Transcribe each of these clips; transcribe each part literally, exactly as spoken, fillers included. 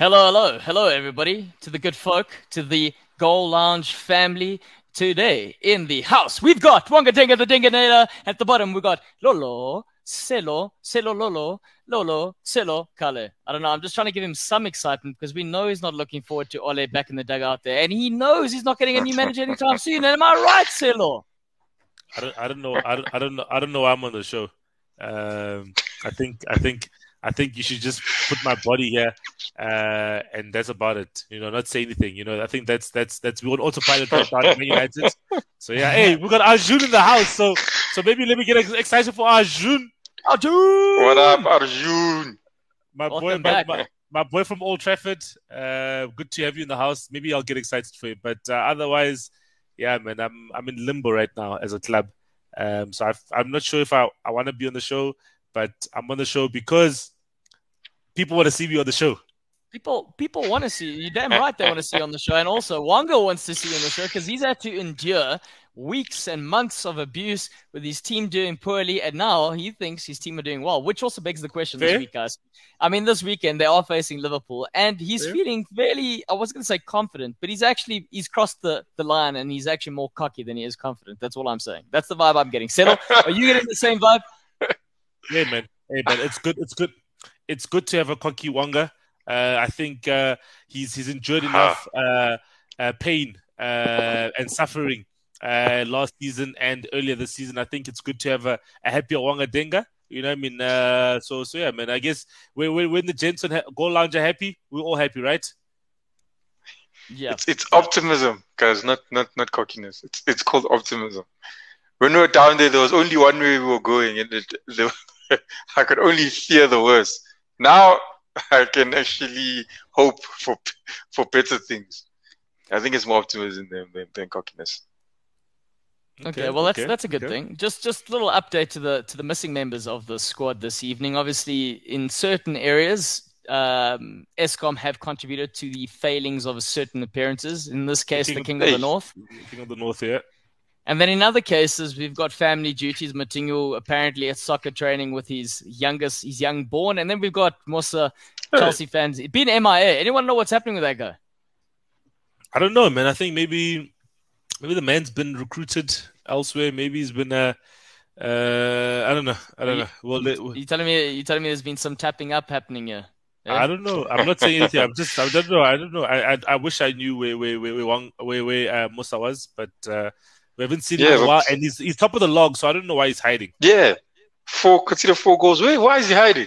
Hello, hello, hello, everybody, to the good folk, to the Goal Lounge family. Today in the house, we've got Wanga Dinga, the Dinga. At the bottom, we've got Lolo, Selo, Selo, Lolo, Lolo, Selo, Kale. I don't know, I'm just trying to give him some excitement because we know he's not looking forward to Ole back in the dugout there. And he knows he's not getting a new manager anytime soon. Am I right, Selo? I don't, I don't know. I don't, I don't know. I don't know why I'm on the show. Um, I think, I think... I think you should just put my body here, uh, and that's about it. You know, not say anything. You know, I think that's that's that's we would also find it out about Man United. So yeah, hey, we got Arjun in the house. So so maybe let me get excited for Arjun. Arjun, what up, Arjun? My Welcome boy, my, my, my boy from Old Trafford. Uh, good to have you in the house. Maybe I'll get excited for you, but uh, otherwise, yeah, man, I'm I'm in limbo right now as a club. Um, so I've, I'm not sure if I, I want to be on the show, but I'm on the show because people want to see me on the show. People people want to see you. You're damn right they want to see you on the show. And also, Wanga wants to see you on the show because he's had to endure weeks and months of abuse with his team doing poorly. And now he thinks his team are doing well, which also begs the question Fair? this week, guys. I mean, this weekend they are facing Liverpool. And he's Fair? feeling fairly, I was going to say confident, but he's actually, he's crossed the, the line and he's actually more cocky than he is confident. That's all I'm saying. That's the vibe I'm getting. Settle, are you getting the same vibe? Yeah, man. Hey, man. It's good. It's good. It's good to have a cocky Wanga. Uh, I think uh, he's he's endured enough uh, uh, pain uh, and suffering uh, last season and earlier this season. I think it's good to have a, a happier Wanga Dinga. You know what I mean? Uh, so so yeah, man. I guess when when the gents on Goal Lounge are happy, we're all happy, right? Yeah. It's it's optimism, guys. Not not not cockiness. It's it's called optimism. When we were down there, there was only one way we were going, and it, there, I could only fear the worst. Now I can actually hope for for better things. I think it's more optimism than, than, than cockiness. Okay, okay, well that's okay, that's a good okay. thing. Just just little update to the to the missing members of the squad this evening. Obviously, in certain areas, um, ESCOM have contributed to the failings of certain appearances. In this case, the King, the King of, of the North. The King of the North, yeah. And then in other cases, we've got family duties. Matingu apparently at soccer training with his youngest, his young born. And then we've got Musa, Chelsea fans. It's been M I A. Anyone know what's happening with that guy? I don't know, man. I think maybe maybe the man's been recruited elsewhere. Maybe he's been, uh, uh, I don't know. I don't you, know. Well, you're, they, telling me, you're telling me there's been some tapping up happening here? Yeah? I don't know. I'm not saying anything. I'm just, I don't know. I don't know. I I, I wish I knew where where where, where, where, where uh, Musa was, but... Uh, We haven't seen yeah, him in a while, and he's he's top of the log, so I don't know why he's hiding. Yeah, four consider four goals. Wait, why is he hiding?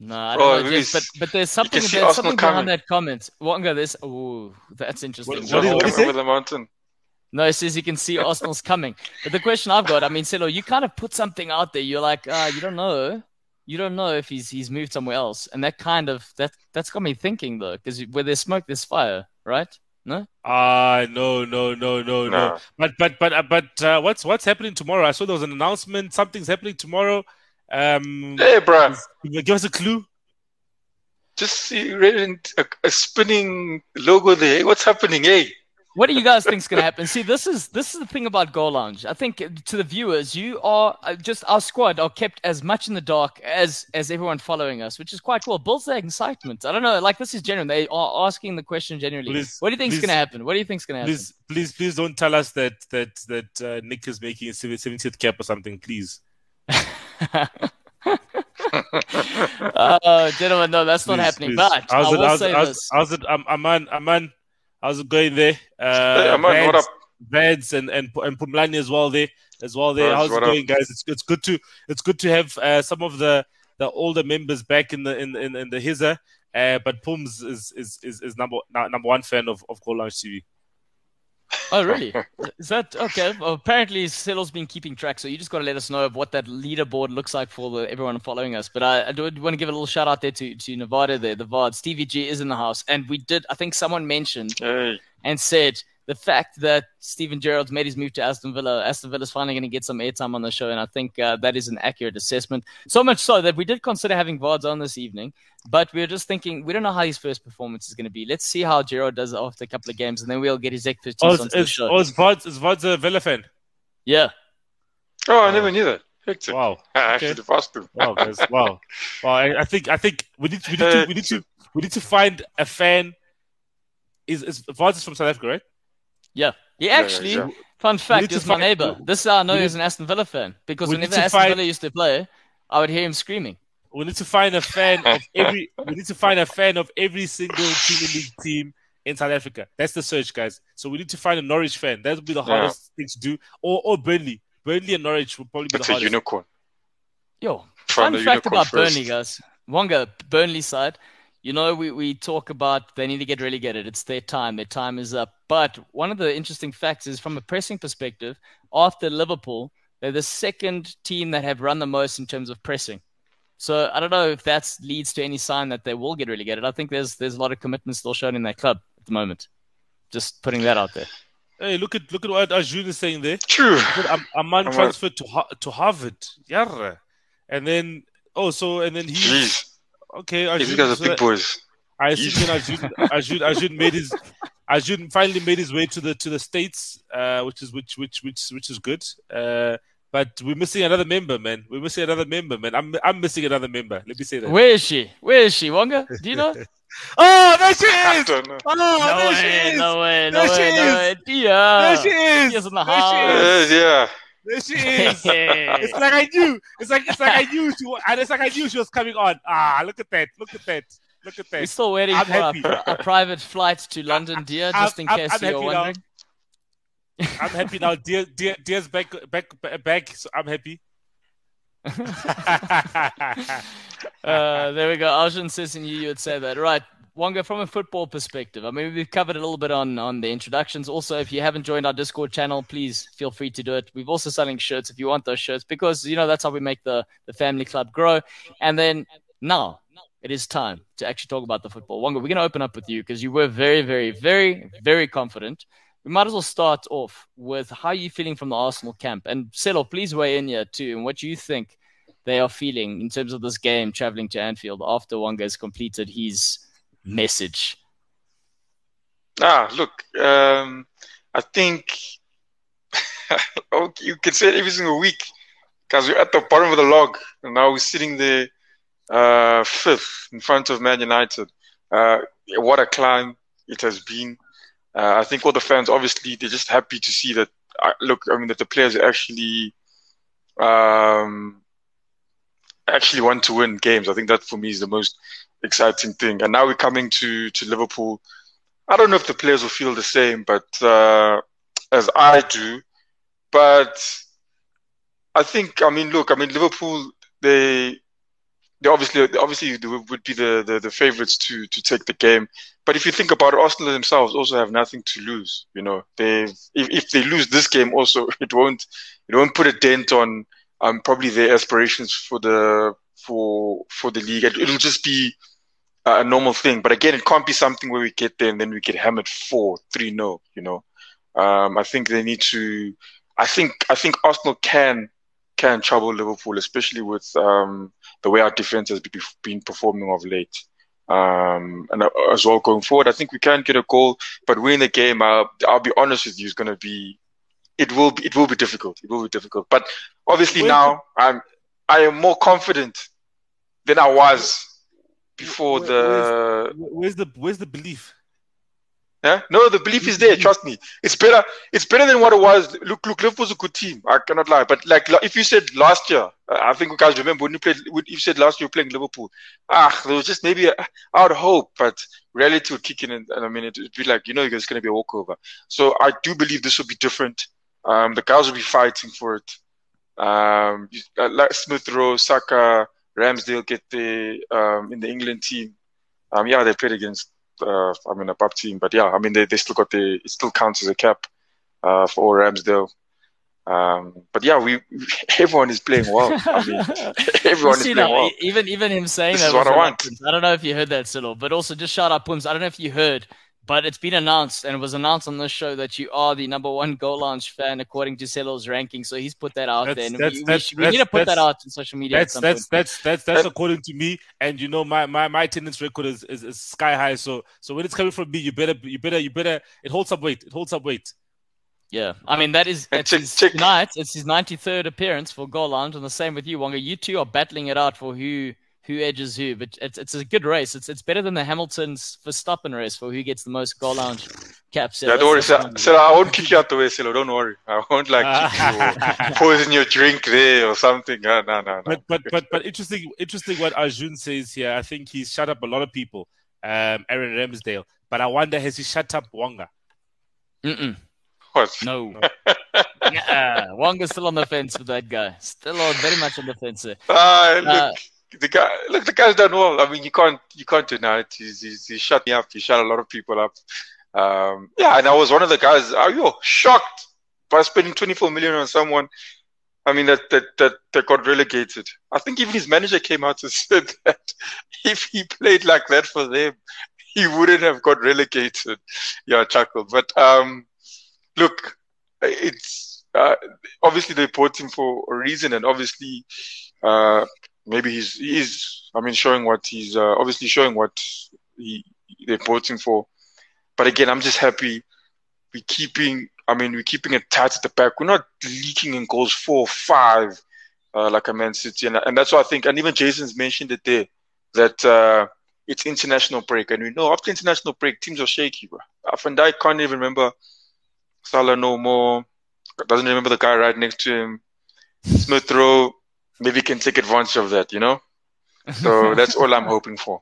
No, I don't oh, know, Jess, but but there's something there's Arsenal something coming. behind that comment. Wanga, this oh, that's interesting. What, what, what, what is over the mountain? No, it says you can see Arsenal's coming. But the question I've got, I mean, Selo, you kind of put something out there. You're like, uh, you don't know, you don't know if he's he's moved somewhere else, and that kind of that that's got me thinking though, because where there's smoke, there's fire, right? No. Ah, uh, no, no, no, no, no, no. But, but, but, uh, but, uh, what's what's happening tomorrow? I saw there was an announcement. Something's happening tomorrow. Um, hey, bro, give us a clue. Just see, read a, a spinning logo there. Hey, what's happening? Hey, what do you guys think's gonna happen? See, this is this is the thing about Goal Lounge. I think to the viewers, you are just our squad are kept as much in the dark as as everyone following us, which is quite cool. It builds that excitement. I don't know, like this is genuine. They are asking the question genuinely. Please, what do you think's please, gonna happen? What do you think's gonna happen? Please, please, please don't tell us that that that uh, Nick is making his seventieth cap or something, please. Oh, gentlemen, no, that's please, not happening. Please. But how's I will it, how's, say how's, this. How's it, um, Aman, Aman. How's it going there? Uh, hey, Vards and and and Pumlani as well there as well there. How's it going, guys? It's it's good to it's good to have uh, some of the, the older members back in the in in, in the H I S A. Uh, but Pums is is is, is number number one fan of of Goal Lounge T V. Oh really? Is that okay? Well, apparently, Selo's been keeping track, so you just got to let us know of what that leaderboard looks like for the, everyone following us. But I, I do want to give a little shout out there to, to Nevada there, the Vards. Stevie G is in the house, and we did. I think someone mentioned hey. and said the fact that Steven Gerrard's made his move to Aston Villa. Aston Villa's finally going to get some airtime on the show, and I think uh, that is an accurate assessment. So much so that we did consider having Vards on this evening, but we were just thinking, we don't know how his first performance is going to be. Let's see how Gerrard does after a couple of games, and then we'll get his expertise oh, on the show. Oh, is Vards, is Vards a Villa fan? Yeah. Oh, I never knew that. Wow. I should have asked him. Wow. Wow. I think I think we need to, we need to, we need to We need to find a fan. Is is Vards is from South Africa, right? Yeah. He actually, yeah, yeah. fun fact, is my find... neighbor. This is how I know he's an Aston Villa fan. Because whenever Aston find... Villa used to play, I would hear him screaming. We need to find a fan of every. We need to find a fan of every single Premier League team in South Africa. That's the search, guys. So we need to find a Norwich fan. That would be the hardest yeah. thing to do. Or or Burnley. Burnley and Norwich would probably be That's the hardest. It's a unicorn. Yo, fun fact about first. Burnley, guys. Wanga, Burnley side. You know, we, we talk about they need to get relegated. It's their time. Their time is up. But one of the interesting facts is from a pressing perspective, after Liverpool, they're the second team that have run the most in terms of pressing. So I don't know if that leads to any sign that they will get relegated. I think there's there's a lot of commitment still shown in that club at the moment. Just putting that out there. Hey, look at look at what Arjun is saying there. True. A man transferred to to Harvard. Yeah. And then oh so and then he okay. Arjun, these guys are big boys. I assume Arjun, Arjun Arjun made his Arjun finally made his way to the to the States, uh, which is which which which which is good. Uh, But we're missing another member, man. We're missing another member, man. I'm I'm missing another member. Let me say that. Where is she? Where is she, Wanga? Do you know? Oh, there she is! I don't know. Oh, no, there way, she is. No way, no there way, she no way. Dia. There she is. She is in the there house. She is. Yeah. There she is. Yeah. It's like I knew. It's like it's like I knew she was, and it's like I knew she was coming on. Ah, look at that. Look at that. Look at that. We're still waiting I'm for a, a private flight to London, dear, just in I'm, case I'm, I'm you're wondering. Now. I'm happy now. Dear, dear, dear's back, back, back. So I'm happy. uh, there we go. Arjun says, and you, you would say that, right, Wanga? From a football perspective, I mean, we've covered a little bit on on the introductions. Also, if you haven't joined our Discord channel, please feel free to do it. We've also selling shirts if you want those shirts, because you know that's how we make the the family club grow. And then now it is time to actually talk about the football. Wanga, we're going to open up with you because you were very, very, very, very confident. We might as well start off with how you're feeling from the Arsenal camp. And Selo, please weigh in here too and what you think they are feeling in terms of this game traveling to Anfield after Wanga has completed his message. Ah, look, um, I think you can say it every single week because we're at the bottom of the log and now we're sitting there uh, fifth in front of Man United. Uh, what a climb it has been. Uh, I think all the fans, obviously, they're just happy to see that, uh, look, I mean, that the players actually um, actually want to win games. I think that, for me, is the most exciting thing. And now we're coming to, to Liverpool. I don't know if the players will feel the same but uh, as I do. But I think, I mean, look, I mean, Liverpool, they... They obviously, obviously, they would be the, the, the favourites to, to take the game. But if you think about it, Arsenal themselves also have nothing to lose. You know, they if, if they lose this game, also it won't it won't put a dent on um probably their aspirations for the for for the league. It, it'll just be a normal thing. But again, it can't be something where we get there and then we get hammered four three no. You know, um, I think they need to. I think I think Arsenal can can trouble Liverpool, especially with um. the way our defense has been performing of late. Um, and as well going forward, I think we can get a goal, but we're in the game. I'll, I'll be honest with you, it's going to be, it will be, it will be difficult. It will be difficult. But obviously when, now I'm, I am more confident than I was before where, the, where's, where's the, where's the belief? Yeah? No, the belief is there. Trust me. It's better. It's better than what it was. Look, look, Liverpool's a good team. I cannot lie. But like, if you said last year, I think you guys remember when you played, if you said last year you were playing Liverpool, ah, there was just maybe, a, I would hope, but reality would kick in. And, and I mean, it would be like, you know, it's going to be a walkover. So I do believe this will be different. Um, the guys will be fighting for it. Um, like Smith Rowe, Saka, Ramsdale get the, um, in the England team. Um, yeah, they played against, uh, I mean, a pub team, but yeah, I mean, they, they still got the, it still counts as a cap, uh, for Ramsdale. Um, but yeah, we, everyone is playing well. I mean, everyone is playing that. well. Even, even him saying this that is what I want. I don't know if you heard that, Silo, but also just shout out Pums. I don't know if you heard, but it's been announced and it was announced on this show that you are the number one Goal Lounge fan according to Silo's ranking. So he's put that out that's, there. And that's, we, that's, we, we need to put that out on social media. That's, that's, that's, that's, that's according to me. And you know, my, my, my attendance record is, is, is sky high. So, so when it's coming from me, you better, you better, you better, it holds up weight. It holds up weight. Yeah, I mean, that is it's his, tonight. It's his ninety-third appearance for Goal Lounge, and the same with you, Wanga. You two are battling it out for who who edges who, but it's it's a good race. It's it's better than the Hamilton's Verstappen race for who gets the most Goal Lounge caps. Yeah, don't worry, Silo. Silo, I won't kick you out the way, Silo. Don't worry, I won't like kick you, poison your drink there or something. No, no, no. But but but but interesting, interesting what Arjun says here. I think he's shut up a lot of people. Um, Aaron Ramsdale, but I wonder has he shut up Wanga? Mm-mm. What? No. uh, Wanga's still on the fence with that guy. Still on, very much on the fence there. Ah, look. Uh, The guy, look, the guy's done well. I mean, you can't, you can't deny it. He's, he's, he shut me up. He shut a lot of people up. Um, yeah, and I was one of the guys. Are you shocked by spending twenty-four million on someone? I mean, that that that that got relegated. I think even his manager came out and said that if he played like that for them, he wouldn't have got relegated. Yeah, chuckle. But um, look, it's uh, obviously they bought him for a reason, and obviously. Uh, Maybe he's, he's, I mean, showing what he's, uh, obviously showing what he, they're voting for. But again, I'm just happy we're keeping, I mean, we're keeping it tight at the back. We're not leaking in goals four or five, uh, like a Man City. And, and that's what I think. And even Jason's mentioned it there, that, uh, it's international break. And we know after international break, teams are shaky, bro. Van Dijk can't even remember Salah no more. Doesn't remember the guy right next to him. Smith Rowe. Maybe you can take advantage of that, you know? So that's all I'm hoping for.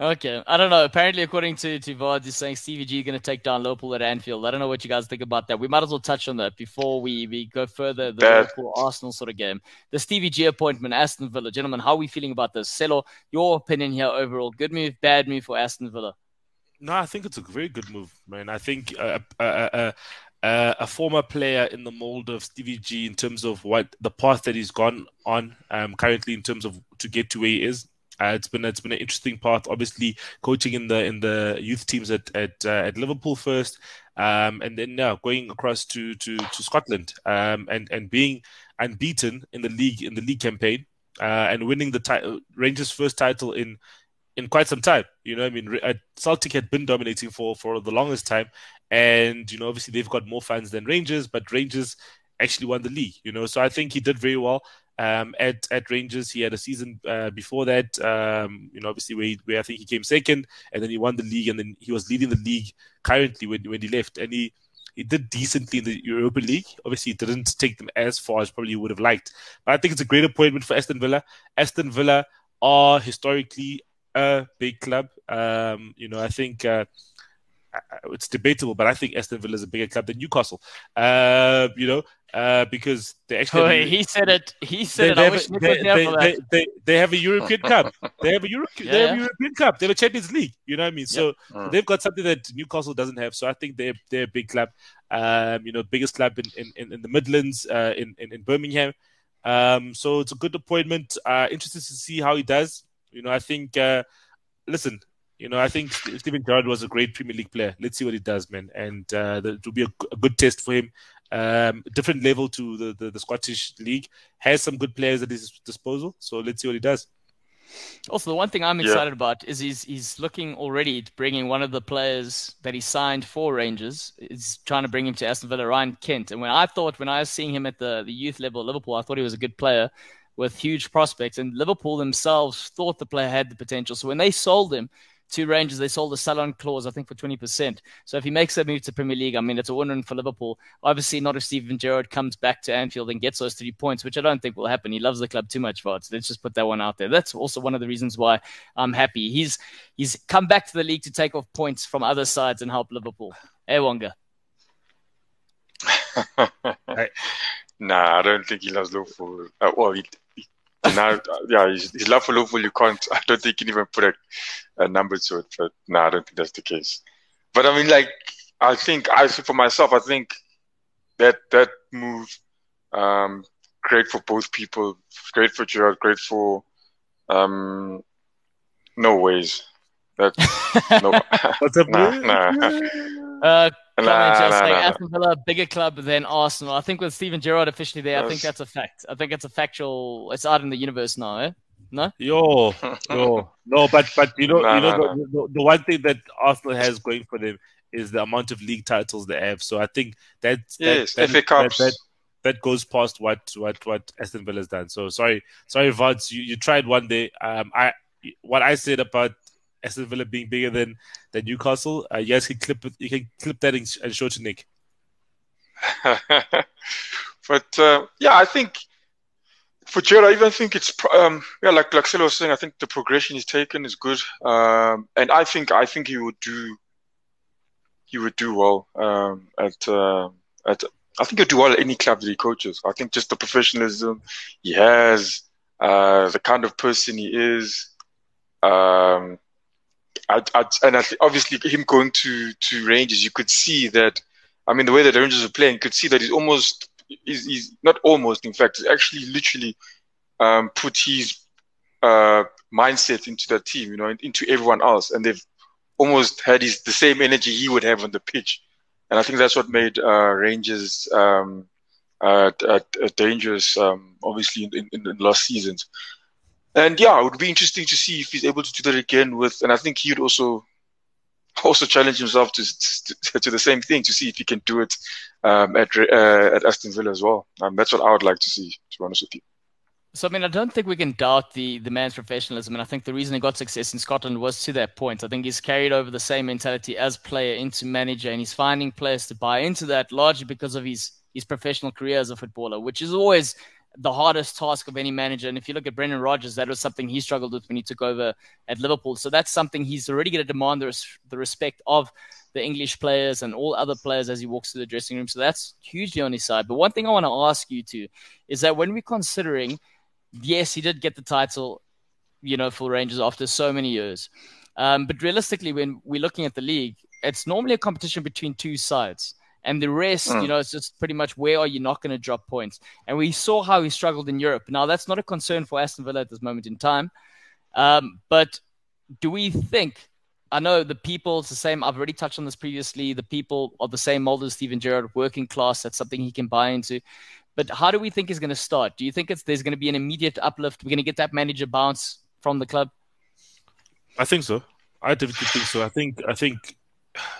Okay. I don't know. Apparently, according to, to Vards, he's saying Stevie G is going to take down Liverpool at Anfield. I don't know what you guys think about that. We might as well touch on that before we, we go further, the that... Liverpool-Arsenal sort of game. The Stevie G appointment, Aston Villa. Gentlemen, how are we feeling about this? Selo, your opinion here overall. Good move, bad move for Aston Villa? No, I think it's a very good move, man. I think... Uh, uh, uh, Uh, a former player in the mold of Stevie G in terms of what the path that he's gone on um, currently in terms of to get to where he is. Uh, it's been it's been an interesting path. Obviously, coaching in the in the youth teams at at, uh, at Liverpool first, um, and then now uh, going across to to, to Scotland um, and and being unbeaten in the league in the league campaign uh, and winning the ti- Rangers' first title in. in quite some time, you know I mean? Celtic had been dominating for, for the longest time. And, you know, obviously they've got more fans than Rangers, but Rangers actually won the league, you know? So I think he did very well um, at, at Rangers. He had a season uh, before that, um, you know, obviously where, he, where I think he came second and then he won the league and then he was leading the league currently when, when he left. And he, he did decently in the Europa League. Obviously, it didn't take them as far as probably you would have liked. But I think it's a great appointment for Aston Villa. Aston Villa are historically... A big club, um, you know. I think uh, it's debatable, but I think Aston Villa is a bigger club than Newcastle. Uh, you know, uh, because they actually. Oh, he said it. He said they, it. They, I they, they, they, they, they have a European Cup. They have a Euro- yeah, They have a European Cup. They have a Champions League. You know what I mean? So yeah. They've got something that Newcastle doesn't have. So I think they're they're a big club. Um, you know, biggest club in in, in the Midlands, uh, in, in in Birmingham. Um, so it's a good appointment. Uh, interested to see how he does. You know, I think, uh, listen, you know, I think Steven Gerrard was a great Premier League player. Let's see what he does, man. And uh, it will be a, a good test for him. Um, different level to the, the, the Scottish League. Has some good players at his disposal. So let's see what he does. Also, the one thing I'm excited yeah. about is he's he's looking already at bringing one of the players that he signed for Rangers. He's trying to bring him to Aston Villa, Ryan Kent. And when I thought, when I was seeing him at the, the youth level at Liverpool, I thought he was a good player with huge prospects, and Liverpool themselves thought the player had the potential. So when they sold him to Rangers, they sold a sell-on clause, I think, for twenty percent. So if he makes that move to Premier League, I mean, it's a win-win for Liverpool. Obviously, not if Steven Gerrard comes back to Anfield and gets those three points, which I don't think will happen. He loves the club too much, Vards. Let's just put that one out there. That's also one of the reasons why I'm happy. He's he's come back to the league to take off points from other sides and help Liverpool. Hey, Wanga. Hey. Nah, I don't think he loves Liverpool. Uh, well, he... Now, yeah, his, his love for Liverpool, you can't, I don't think you can even put a, a number to it, but no, nah, I don't think that's the case. But I mean, like, I think, I for myself, I think that that move, um, great for both people, great for Gerrard, great for, um, no ways. That, no, What's up, nah, nah. Uh, Nah, nah, saying, nah, Aston Villa, bigger club than Arsenal. I think with Steven Gerrard officially there, yes. I think that's a fact. I think it's a factual. It's out in the universe now, eh? No? Yo, yo. No, but, but you know, nah, you know nah, the, nah. The, the one thing that Arsenal has going for them is the amount of league titles they have. So I think that... that yes, that, F A Cups. That, that, that goes past what what what Aston Villa has done. So sorry, sorry, Vards, you, you tried one day. Um, I what I said about Aston Villa being bigger than than Newcastle. Uh, you guys can clip you can clip that and, and show it to Nick. But uh, yeah, I think for Gerrard, I even think it's um, yeah, like like Selo was saying, I think the progression he's taken is good, um, and I think I think he would do he would do well um, at uh, at. I think he'll do well at any club that he coaches. I think just the professionalism he has, uh, the kind of person he is, um, I, I, and I th- obviously him going to, to Rangers, you could see that. I mean, the way that the Rangers are playing, you could see that he's almost, he's, he's not almost, in fact, he's actually literally um, put his uh, mindset into that team, you know, into everyone else, and they've almost had his, the same energy he would have on the pitch. And I think that's what made uh, Rangers um, uh, uh, dangerous, um, obviously, in, in, in last seasons. And yeah, it would be interesting to see if he's able to do that again with, and I think he'd also also challenge himself to to, to the same thing, to see if he can do it um, at uh, at Aston Villa as well. Um, that's what I would like to see, to be honest with you. So, I mean, I don't think we can doubt the, the man's professionalism. And I think the reason he got success in Scotland was to that point. I think he's carried over the same mentality as player into manager, and he's finding players to buy into that largely because of his, his professional career as a footballer, which is always the hardest task of any manager. And if you look at Brendan Rodgers, that was something he struggled with when he took over at Liverpool. So that's something he's already going to demand the, res- the respect of the English players and all other players as he walks through the dressing room. So that's hugely on his side. But one thing I want to ask you too is that when we're considering... Yes, he did get the title, you know, for Rangers after so many years. Um, but realistically, when we're looking at the league, it's normally a competition between two sides. And the rest, mm. you know, it's just pretty much where are you not going to drop points? And we saw how he struggled in Europe. Now, that's not a concern for Aston Villa at this moment in time. Um, but do we think... I know the people, it's the same. I've already touched on this previously. The people are the same mold as Steven Gerrard, working class. That's something he can buy into. But how do we think he's going to start? Do you think it's there's going to be an immediate uplift? We're going to get that manager bounce from the club? I think so. I definitely think so. I think, I think,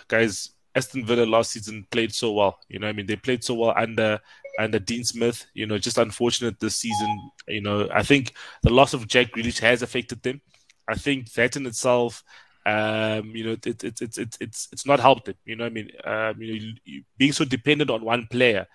guys, Aston Villa last season played so well. You know, I mean, they played so well under under Dean Smith. You know, just unfortunate this season. You know, I think the loss of Jack Grealish has affected them. I think that in itself... Um, you know, it's it, it, it, it, it's it's not helped them. You know what I mean? Um, you know, you, you, being so dependent on one player.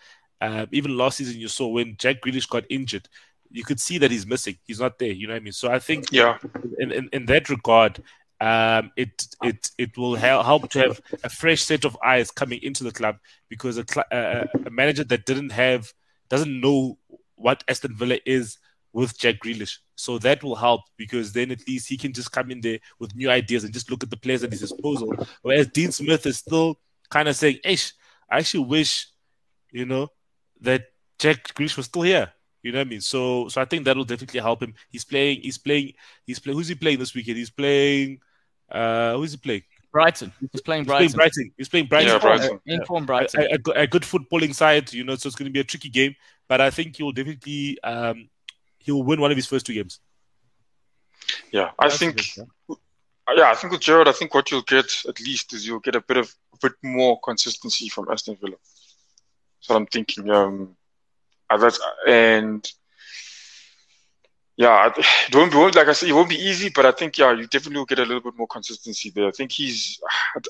Um, even last season, you saw when Jack Grealish got injured, you could see that he's missing. He's not there. You know what I mean? So I think, yeah, in in, in that regard, um, it it it will help to have a fresh set of eyes coming into the club, because a, a, a manager that didn't have doesn't know what Aston Villa is with Jack Grealish. So that will help, because then at least he can just come in there with new ideas and just look at the players at his disposal. Whereas Dean Smith is still kind of saying, Ish, I actually wish, you know, that Jack Grealish was still here. You know what I mean? So so I think that'll definitely help him. He's playing, he's playing, he's playing, who's he playing this weekend? He's playing, uh, who's he playing? Brighton. He's playing Brighton. He's playing Brighton. He's playing Brighton. Yeah, Brighton. Yeah. Inform Brighton. A, a, a good footballing side, you know, so it's going to be a tricky game. But I think he'll definitely... Um, He'll win one of his first two games. Yeah, I That's think. Good, yeah. yeah, I think with Gerrard, I think what you'll get at least is you'll get a bit of a bit more consistency from Aston Villa. That's what I'm thinking. Um, that's and yeah, it won't be like I said, it won't be easy, but I think yeah, you definitely will get a little bit more consistency there. I think he's.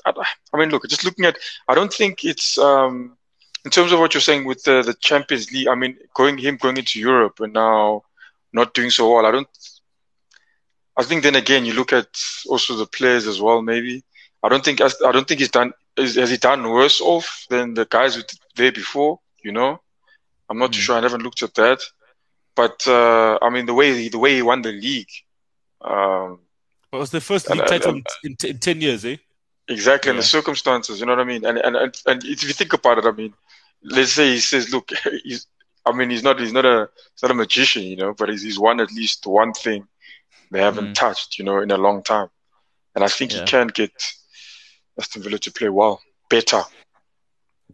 I, I, I mean, look, just looking at, I don't think it's. Um, in terms of what you're saying with the, the Champions League, I mean, going him going into Europe and now. Not doing so well. I don't. I think then again, you look at also the players as well. Maybe I don't think. I don't think he's done. Is, has he done worse off than the guys who there before? You know, I'm not mm-hmm. too sure. I haven't looked at that. But uh, I mean, the way he, the way he won the league. Um, well, it was the first league and, title and, in, t- in ten years, eh? Exactly, yeah. And the circumstances. You know what I mean? And and and, and if you think about it, I mean, let's say he says, "Look, he's." I mean, he's not—he's not a—he's not a magician, you know. But he's, he's won at least one thing they haven't mm. touched, you know, in a long time. And I think yeah. he can get Aston Villa to play well, better.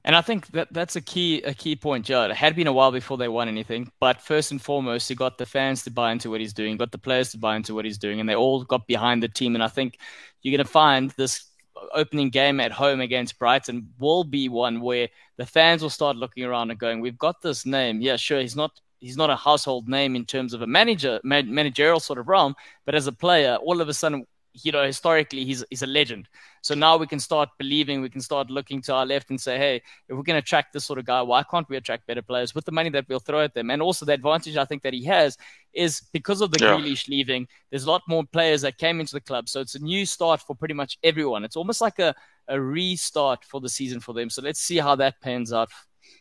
And I think that that's a key a key point, Joe. It had been a while before they won anything, but first and foremost, he got the fans to buy into what he's doing, got the players to buy into what he's doing, and they all got behind the team. And I think you're going to find this. opening game at home against Brighton will be one where the fans will start looking around and going, we've got this name. Yeah, sure, he's not he's not a household name in terms of a manager man, managerial sort of realm, but as a player, all of a sudden, you know, historically, he's he's a legend. So now we can start believing, we can start looking to our left and say, hey, if we're going to attract this sort of guy, why can't we attract better players with the money that we'll throw at them? And also the advantage I think that he has is because of the yeah. Grealish leaving, there's a lot more players that came into the club. So it's a new start for pretty much everyone. It's almost like a, a restart for the season for them. So let's see how that pans out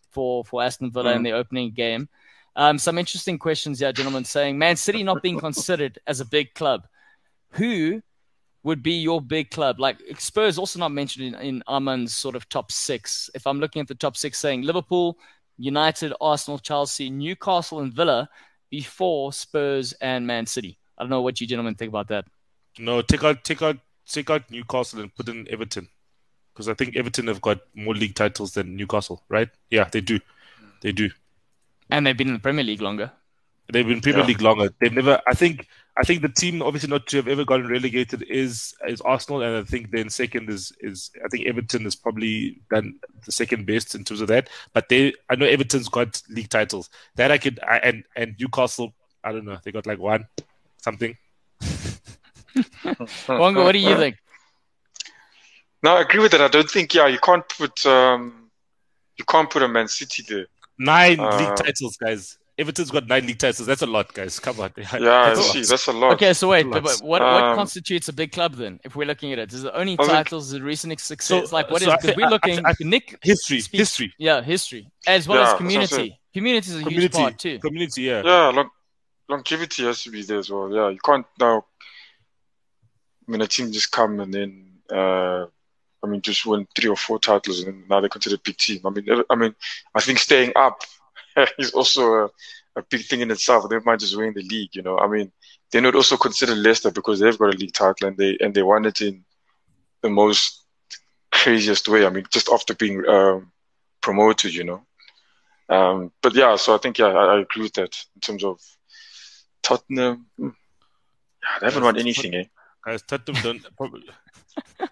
for, for Aston Villa mm. in the opening game. Um, some interesting questions here, gentlemen, saying Man City not being considered as a big club. Who would be your big club? Like Spurs also not mentioned in, in Arman's sort of top six. If I'm looking at the top six, saying Liverpool, United, Arsenal, Chelsea, Newcastle and Villa before Spurs and Man City. I don't know what you gentlemen think about that. No, take out take out, take out Newcastle and put in Everton. Because I think Everton have got more league titles than Newcastle, right? Yeah, they do. They do. And they've been in the Premier League longer. They've been Premier yeah. League longer. They've never. I think. I think the team, obviously, not to have ever gotten relegated is is Arsenal, and I think then second is is I think Everton is probably done the second best in terms of that. But they, I know Everton's got league titles that I could. I, and and Newcastle, I don't know. They got like one something. Wanga, what do you think? No, I agree with that. I don't think. Yeah, you can't put um, you can't put a Man City there. Nine uh, league titles, guys. Everton's got nine league titles. That's a lot, guys. Come on. Yeah, that's, I see. That's a lot. Okay, so wait. But what, what um, constitutes a big club then, if we're looking at it? Is it only I titles, think, the recent success? So, like, what so is it? Because we're looking... I, I, Nick history. Speaks, history. Yeah, history. As well yeah, as community. Community is a community, huge part too. Community, yeah. Yeah, long, longevity has to be there as well. Yeah, you can't now... I mean, a team just come and then... Uh, I mean, just win three or four titles and now they're considered a big team. I mean, I mean, I think staying up... He's also a, a big thing in itself. They might just win the league, you know. I mean, they're not also considered Leicester because they've got a league title and they and they won it in the most craziest way. I mean, just after being um, promoted, you know. Um, but yeah, so I think yeah, I, I agree with that in terms of Tottenham. Yeah, they haven't won anything, eh? Guys, Tottenham don't probably.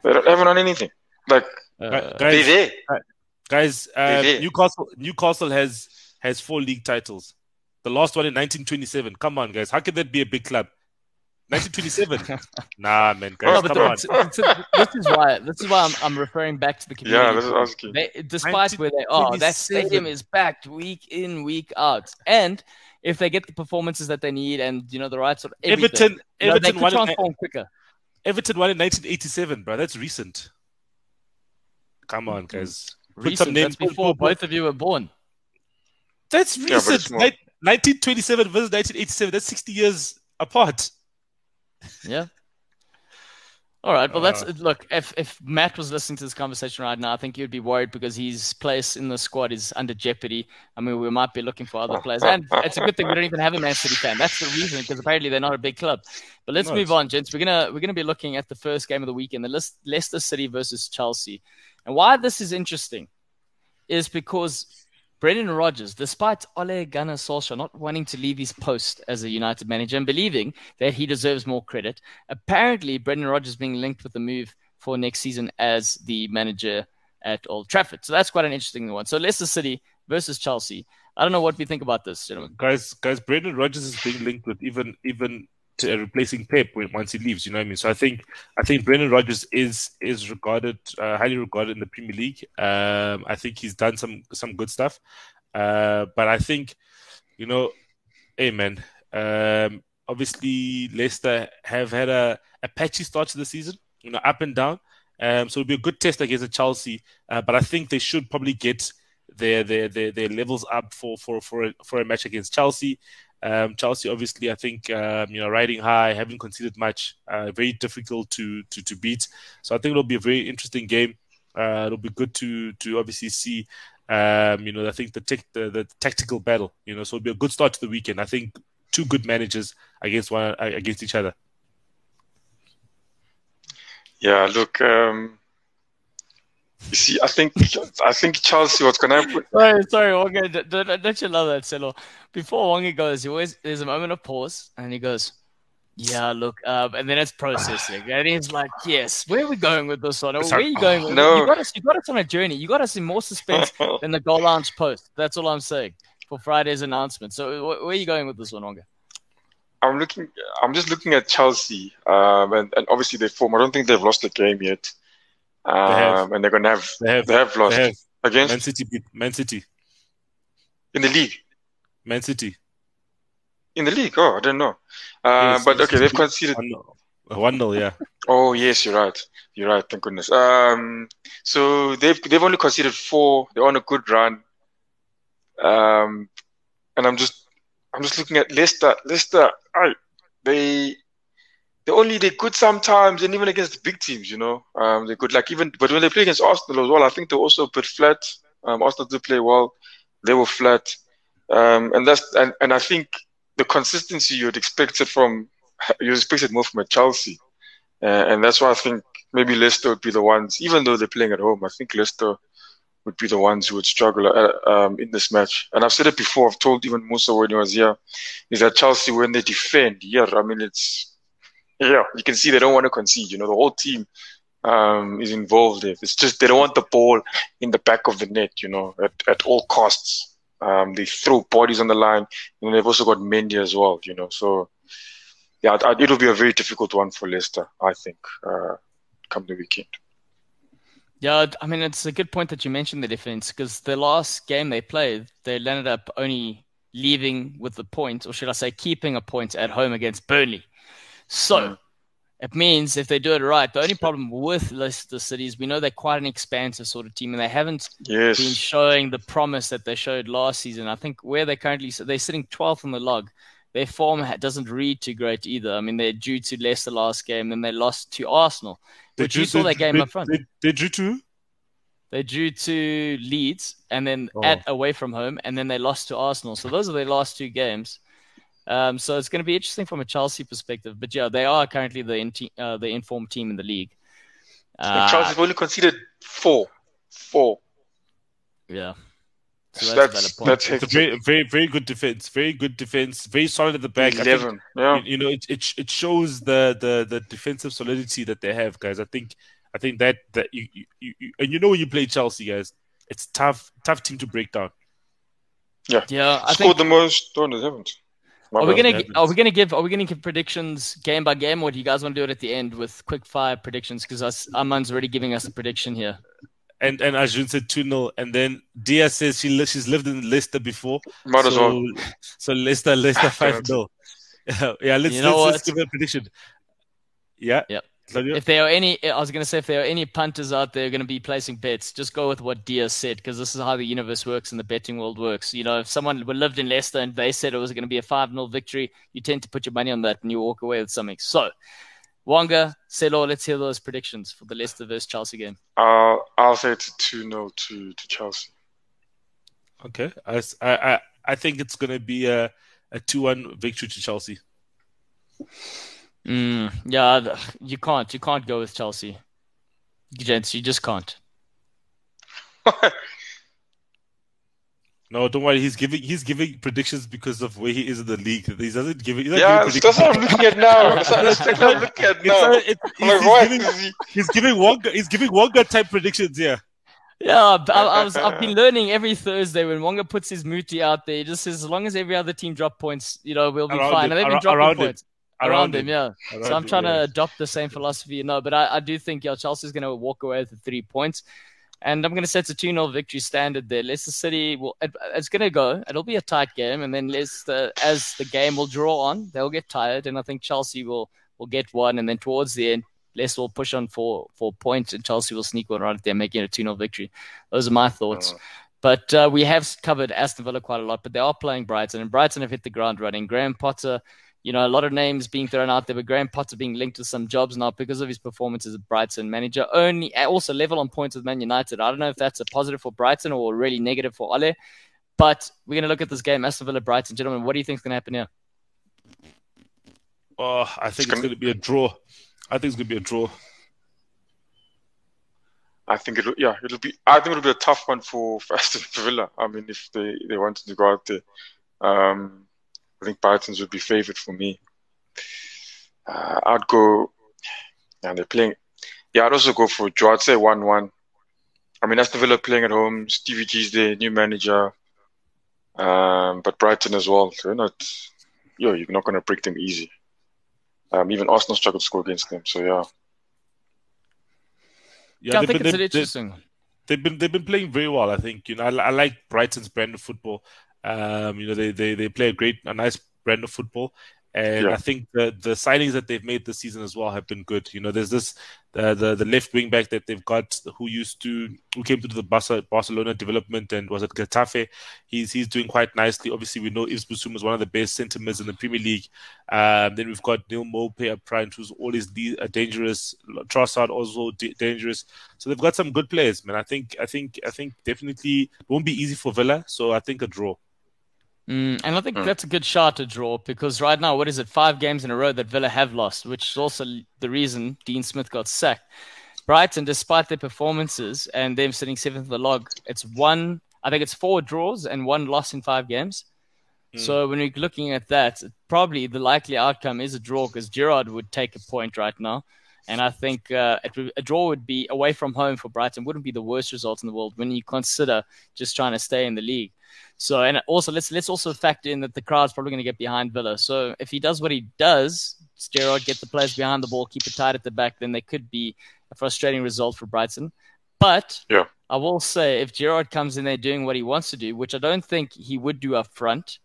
They don't, haven't won anything. Like uh, guys, they're there. Guys, uh, they're there. Newcastle. Newcastle has. has four league titles. The last one in nineteen twenty-seven. Come on, guys. How can that be a big club? nineteen twenty-seven? Nah, man, guys. No, come on. It's, it's a, this is why, this is why I'm, I'm referring back to the community. Yeah, this is asking. They, despite where they are, that stadium is backed week in, week out. And if they get the performances that they need and, you know, the right sort of everything, Everton, you know, Everton they could transform in, quicker. Everton won in nineteen eighty-seven, bro. That's recent. Come on, guys. Recent. Put some names. That's before both of you were born. That's recent. Yeah, nineteen twenty-seven versus nineteen eighty-seven. That's sixty years apart. Yeah. All right. Well, uh, that's look. If if Matt was listening to this conversation right now, I think he'd be worried because his place in the squad is under jeopardy. I mean, we might be looking for other players, and it's a good thing we don't even have a Man City fan. That's the reason, because apparently they're not a big club. But let's no, move on, gents. We're gonna we're gonna be looking at the first game of the weekend, the Le- Leicester City versus Chelsea, and why this is interesting is because Brendan Rodgers, despite Ole Gunnar Solskjaer not wanting to leave his post as a United manager and believing that he deserves more credit, apparently Brendan Rodgers being linked with the move for next season as the manager at Old Trafford. So that's quite an interesting one. So Leicester City versus Chelsea. I don't know what we think about this, gentlemen. Guys, guys, Brendan Rodgers is being linked with even even to replacing Pep once he leaves. You know what I mean? So I think I think Brendan Rodgers is is regarded uh, highly regarded in the Premier League. Um, I think he's done some some good stuff, uh, but I think you know, hey man, um, obviously Leicester have had a, a patchy start to the season, you know, up and down. Um, so it'll be a good test against Chelsea, uh, but I think they should probably get their their their, their levels up for for for a, for a match against Chelsea. Um, Chelsea, obviously, I think um, you know, riding high, haven't conceded much, uh, very difficult to, to to beat. So I think it'll be a very interesting game. Uh, it'll be good to to obviously see, um, you know, I think the, tic- the the tactical battle. You know, so it'll be a good start to the weekend. I think two good managers against one against each other. Yeah, look, um, you see, I think I think Chelsea. What's going to happen? Sorry, sorry, Wanga. Don't, don't you love that, Selo? Before Wanga goes, he always, there's a moment of pause, and he goes, yeah, look, um, and then it's processing. And it's like, yes, where are we going with this one? Or, where are you going with no. it? You got us, you got us on a journey. You got us in more suspense than the Goal Lounge post. That's all I'm saying for Friday's announcement. So where are you going with this one, Wanga? I'm looking. I'm just looking at Chelsea, um, and, and obviously their form. I don't think they've lost a game yet, um, they have. and they're gonna have. They have, they have lost they have. against Man City. Man City in the league. Man City in the league. Oh, I don't know. Uh, yes, but okay, they've conceded one nil. Yeah. Oh yes, you're right. You're right. Thank goodness. Um, so they've they've only conceded four. They're on a good run. Um, and I'm just. I'm just looking at Leicester. Leicester, right, they they only they're good sometimes, and even against the big teams, you know, um, they're good. Like even, but when they play against Arsenal as well, I think they're also a bit flat. Um, Arsenal did play well; they were flat, um, and that's and, and I think the consistency you'd expected from you expected more from a Chelsea, uh, and that's why I think maybe Leicester would be the ones, even though they're playing at home. I think Leicester would be the ones who would struggle uh, um, in this match. And I've said it before, I've told even Musa when he was here, is that Chelsea, when they defend, yeah, I mean, it's, yeah, you can see they don't want to concede. You know, the whole team um, is involved. It's just they don't want the ball in the back of the net, you know, at, at all costs. Um, they throw bodies on the line, and they've also got Mendy as well, you know. So, yeah, it'll be a very difficult one for Leicester, I think, uh, come the weekend. Yeah, I mean, it's a good point that you mentioned the defense, because the last game they played, they landed up only leaving with a point, or should I say keeping a point at home against Burnley. So mm. it means if they do it right, the only problem with Leicester City is we know they're quite an expansive sort of team, and they haven't yes. been showing the promise that they showed last season. I think where they currently, so they're sitting twelfth on the log. Their form doesn't read too great either. I mean, they're due to Leicester last game, then they lost to Arsenal. They Which drew, you saw they, that game they, up front. They, they drew to? They drew to Leeds, and then oh. at away from home, and then they lost to Arsenal. So those are their last two games. Um, so it's going to be interesting from a Chelsea perspective. But yeah, they are currently the in te- uh, the informed team in the league. Uh, Chelsea have only conceded four, four. Yeah, so that's that's, point. that's it's a very, very, very good defense. Very good defense. Very solid at the back. Eleven. Yeah. You, you know, it it it shows the, the, the defensive solidity that they have, guys. I think I think that that you, you, you and you know when you play Chelsea, guys, it's tough tough team to break down. Yeah. Yeah. I Scored think, the most. Don't it haven't. Are we gonna are we gonna give are we gonna give predictions game by game, or do you guys want to do it at the end with quick fire predictions? Because Arman's already giving us a prediction here. And and Arjun said two nil, and then Dia says she she's lived in Leicester before. Might so, as well. So Leicester Leicester five nil. Yeah, let's, you know let's, let's give a prediction. Yeah. Yep. If there are any, I was going to say, if there are any punters out there going to be placing bets, just go with what Dia said, because this is how the universe works and the betting world works. You know, if someone lived in Leicester and they said it was going to be a five nil victory, you tend to put your money on that and you walk away with something. So, Wanga, Selo, let's hear those predictions for the Leicester versus Chelsea game. Uh, I'll say it's two nil to, to Chelsea. Okay. I, I, I think it's going to be a, a two one victory to Chelsea. Mm, yeah, you can't. You can't go with Chelsea. Gents, you just can't. No, don't worry. He's giving he's giving predictions because of where he is in the league. He doesn't give it. Yeah, that's what I'm looking at now. That's what I'm looking at now. It's, it's, he's, like, he's, giving, he? he's giving Wanga he's giving Wanga type predictions. Yeah. Yeah, I, I was, I've been learning every Thursday when Wanga puts his mooty out there. He just says, as long as every other team drop points, you know, we'll be around fine. It, and they've been dropping points. It. Around, Around him, him yeah. Around so I'm trying him, to yes. adopt the same philosophy, you know. But I, I do think yeah, Chelsea's going to walk away with the three points. And I'm going to set a two nil victory standard there. Leicester City, will it, it's going to go. It'll be a tight game. And then Leicester, as the game will draw on, they'll get tired. And I think Chelsea will, will get one. And then towards the end, Leicester will push on for, for points. And Chelsea will sneak one right at there, making a two nil victory. Those are my thoughts. Oh. But uh, we have covered Aston Villa quite a lot. But they are playing Brighton. And Brighton have hit the ground running. Graham Potter... You know, a lot of names being thrown out there, but Graham Potter being linked with some jobs now because of his performance as a Brighton manager. Only also level on points with Man United. I don't know if that's a positive for Brighton or really negative for Ole. But we're going to look at this game, Aston Villa, Brighton. Gentlemen, what do you think is going to happen here? Oh, I think it's going to be a draw. I think it's going to be a draw. I think it'll yeah, it'll be. I think it'll be a tough one for, for Aston Villa. I mean, if they they wanted to go out there. Um, I think Brighton's would be favoured for me. Uh, I'd go, and they're playing. Yeah, I'd also go for draw. I'd say one one. I mean, Aston Villa playing at home. Stevie G's there, new manager. Um, but Brighton as well. So you're not, yo, you're not going to break them easy. Um, even Arsenal struggled to score against them. So yeah. Yeah, yeah I think been, it's they, interesting. They've been they've been playing very well. I think you know I, I like Brighton's brand of football. Um, you know they they they play a great a nice brand of football. And yeah. I think the, the signings that they've made this season as well have been good. You know, there's this uh, the the left wing back that they've got who used to who came to the Barcelona development and was at Getafe. He's he's doing quite nicely. Obviously, we know Yves Bissouma is one of the best centre mids in the Premier League. Um, then we've got Neal Maupay up front, who's always de- dangerous. Trossard also de- dangerous. So they've got some good players, man. I think I think I think definitely it won't be easy for Villa. So I think a draw. Mm, and I think mm. that's a good shot to draw because right now, what is it, five games in a row that Villa have lost, which is also the reason Dean Smith got sacked. Brighton, despite their performances and them sitting seventh of the log, it's one, I think it's four draws and one loss in five games. Mm. So when we're looking at that, probably the likely outcome is a draw because Gerrard would take a point right now. And I think uh, it, a draw would be away from home for Brighton. Wouldn't be the worst result in the world when you consider just trying to stay in the league. So, and also let's let's also factor in that the crowd's probably going to get behind Villa. So if he does what he does, Gerrard get the players behind the ball, keep it tight at the back, then there could be a frustrating result for Brighton. But yeah. I will say if Gerrard comes in there doing what he wants to do, which I don't think he would do up front,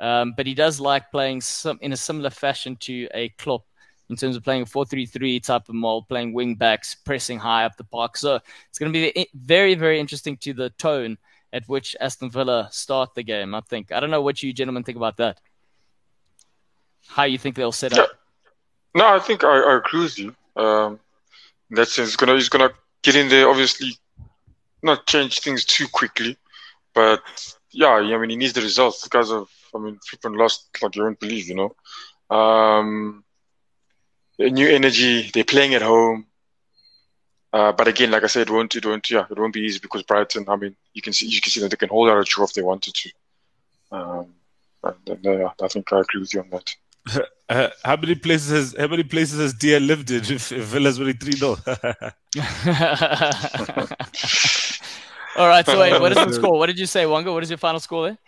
um, but he does like playing some in a similar fashion to a Klopp. In terms of playing a four three three type of mold, playing wing backs, pressing high up the park. So it's going to be very, very interesting to the tone at which Aston Villa start the game, I think. I don't know what you gentlemen think about that. How you think they'll set yeah. up? No, I think I, I agree with you. Um, in that sense, he's going to get in there, obviously, not change things too quickly. But, yeah, I mean, he needs the results. The guys have, I mean, flipping lost like you won't believe, you know. Um... New energy. They're playing at home, uh, but again, like I said, it won't it won't yeah, it won't be easy because Brighton. I mean, you can see you can see that they can hold out a draw if they wanted to. Um, and, uh, I think I agree with you on that. Uh, how many places has how many places has Dia lived in if, if Villa's winning three nil? All right. So wait, what is the score? What did you say, Wanga? What is your final score there?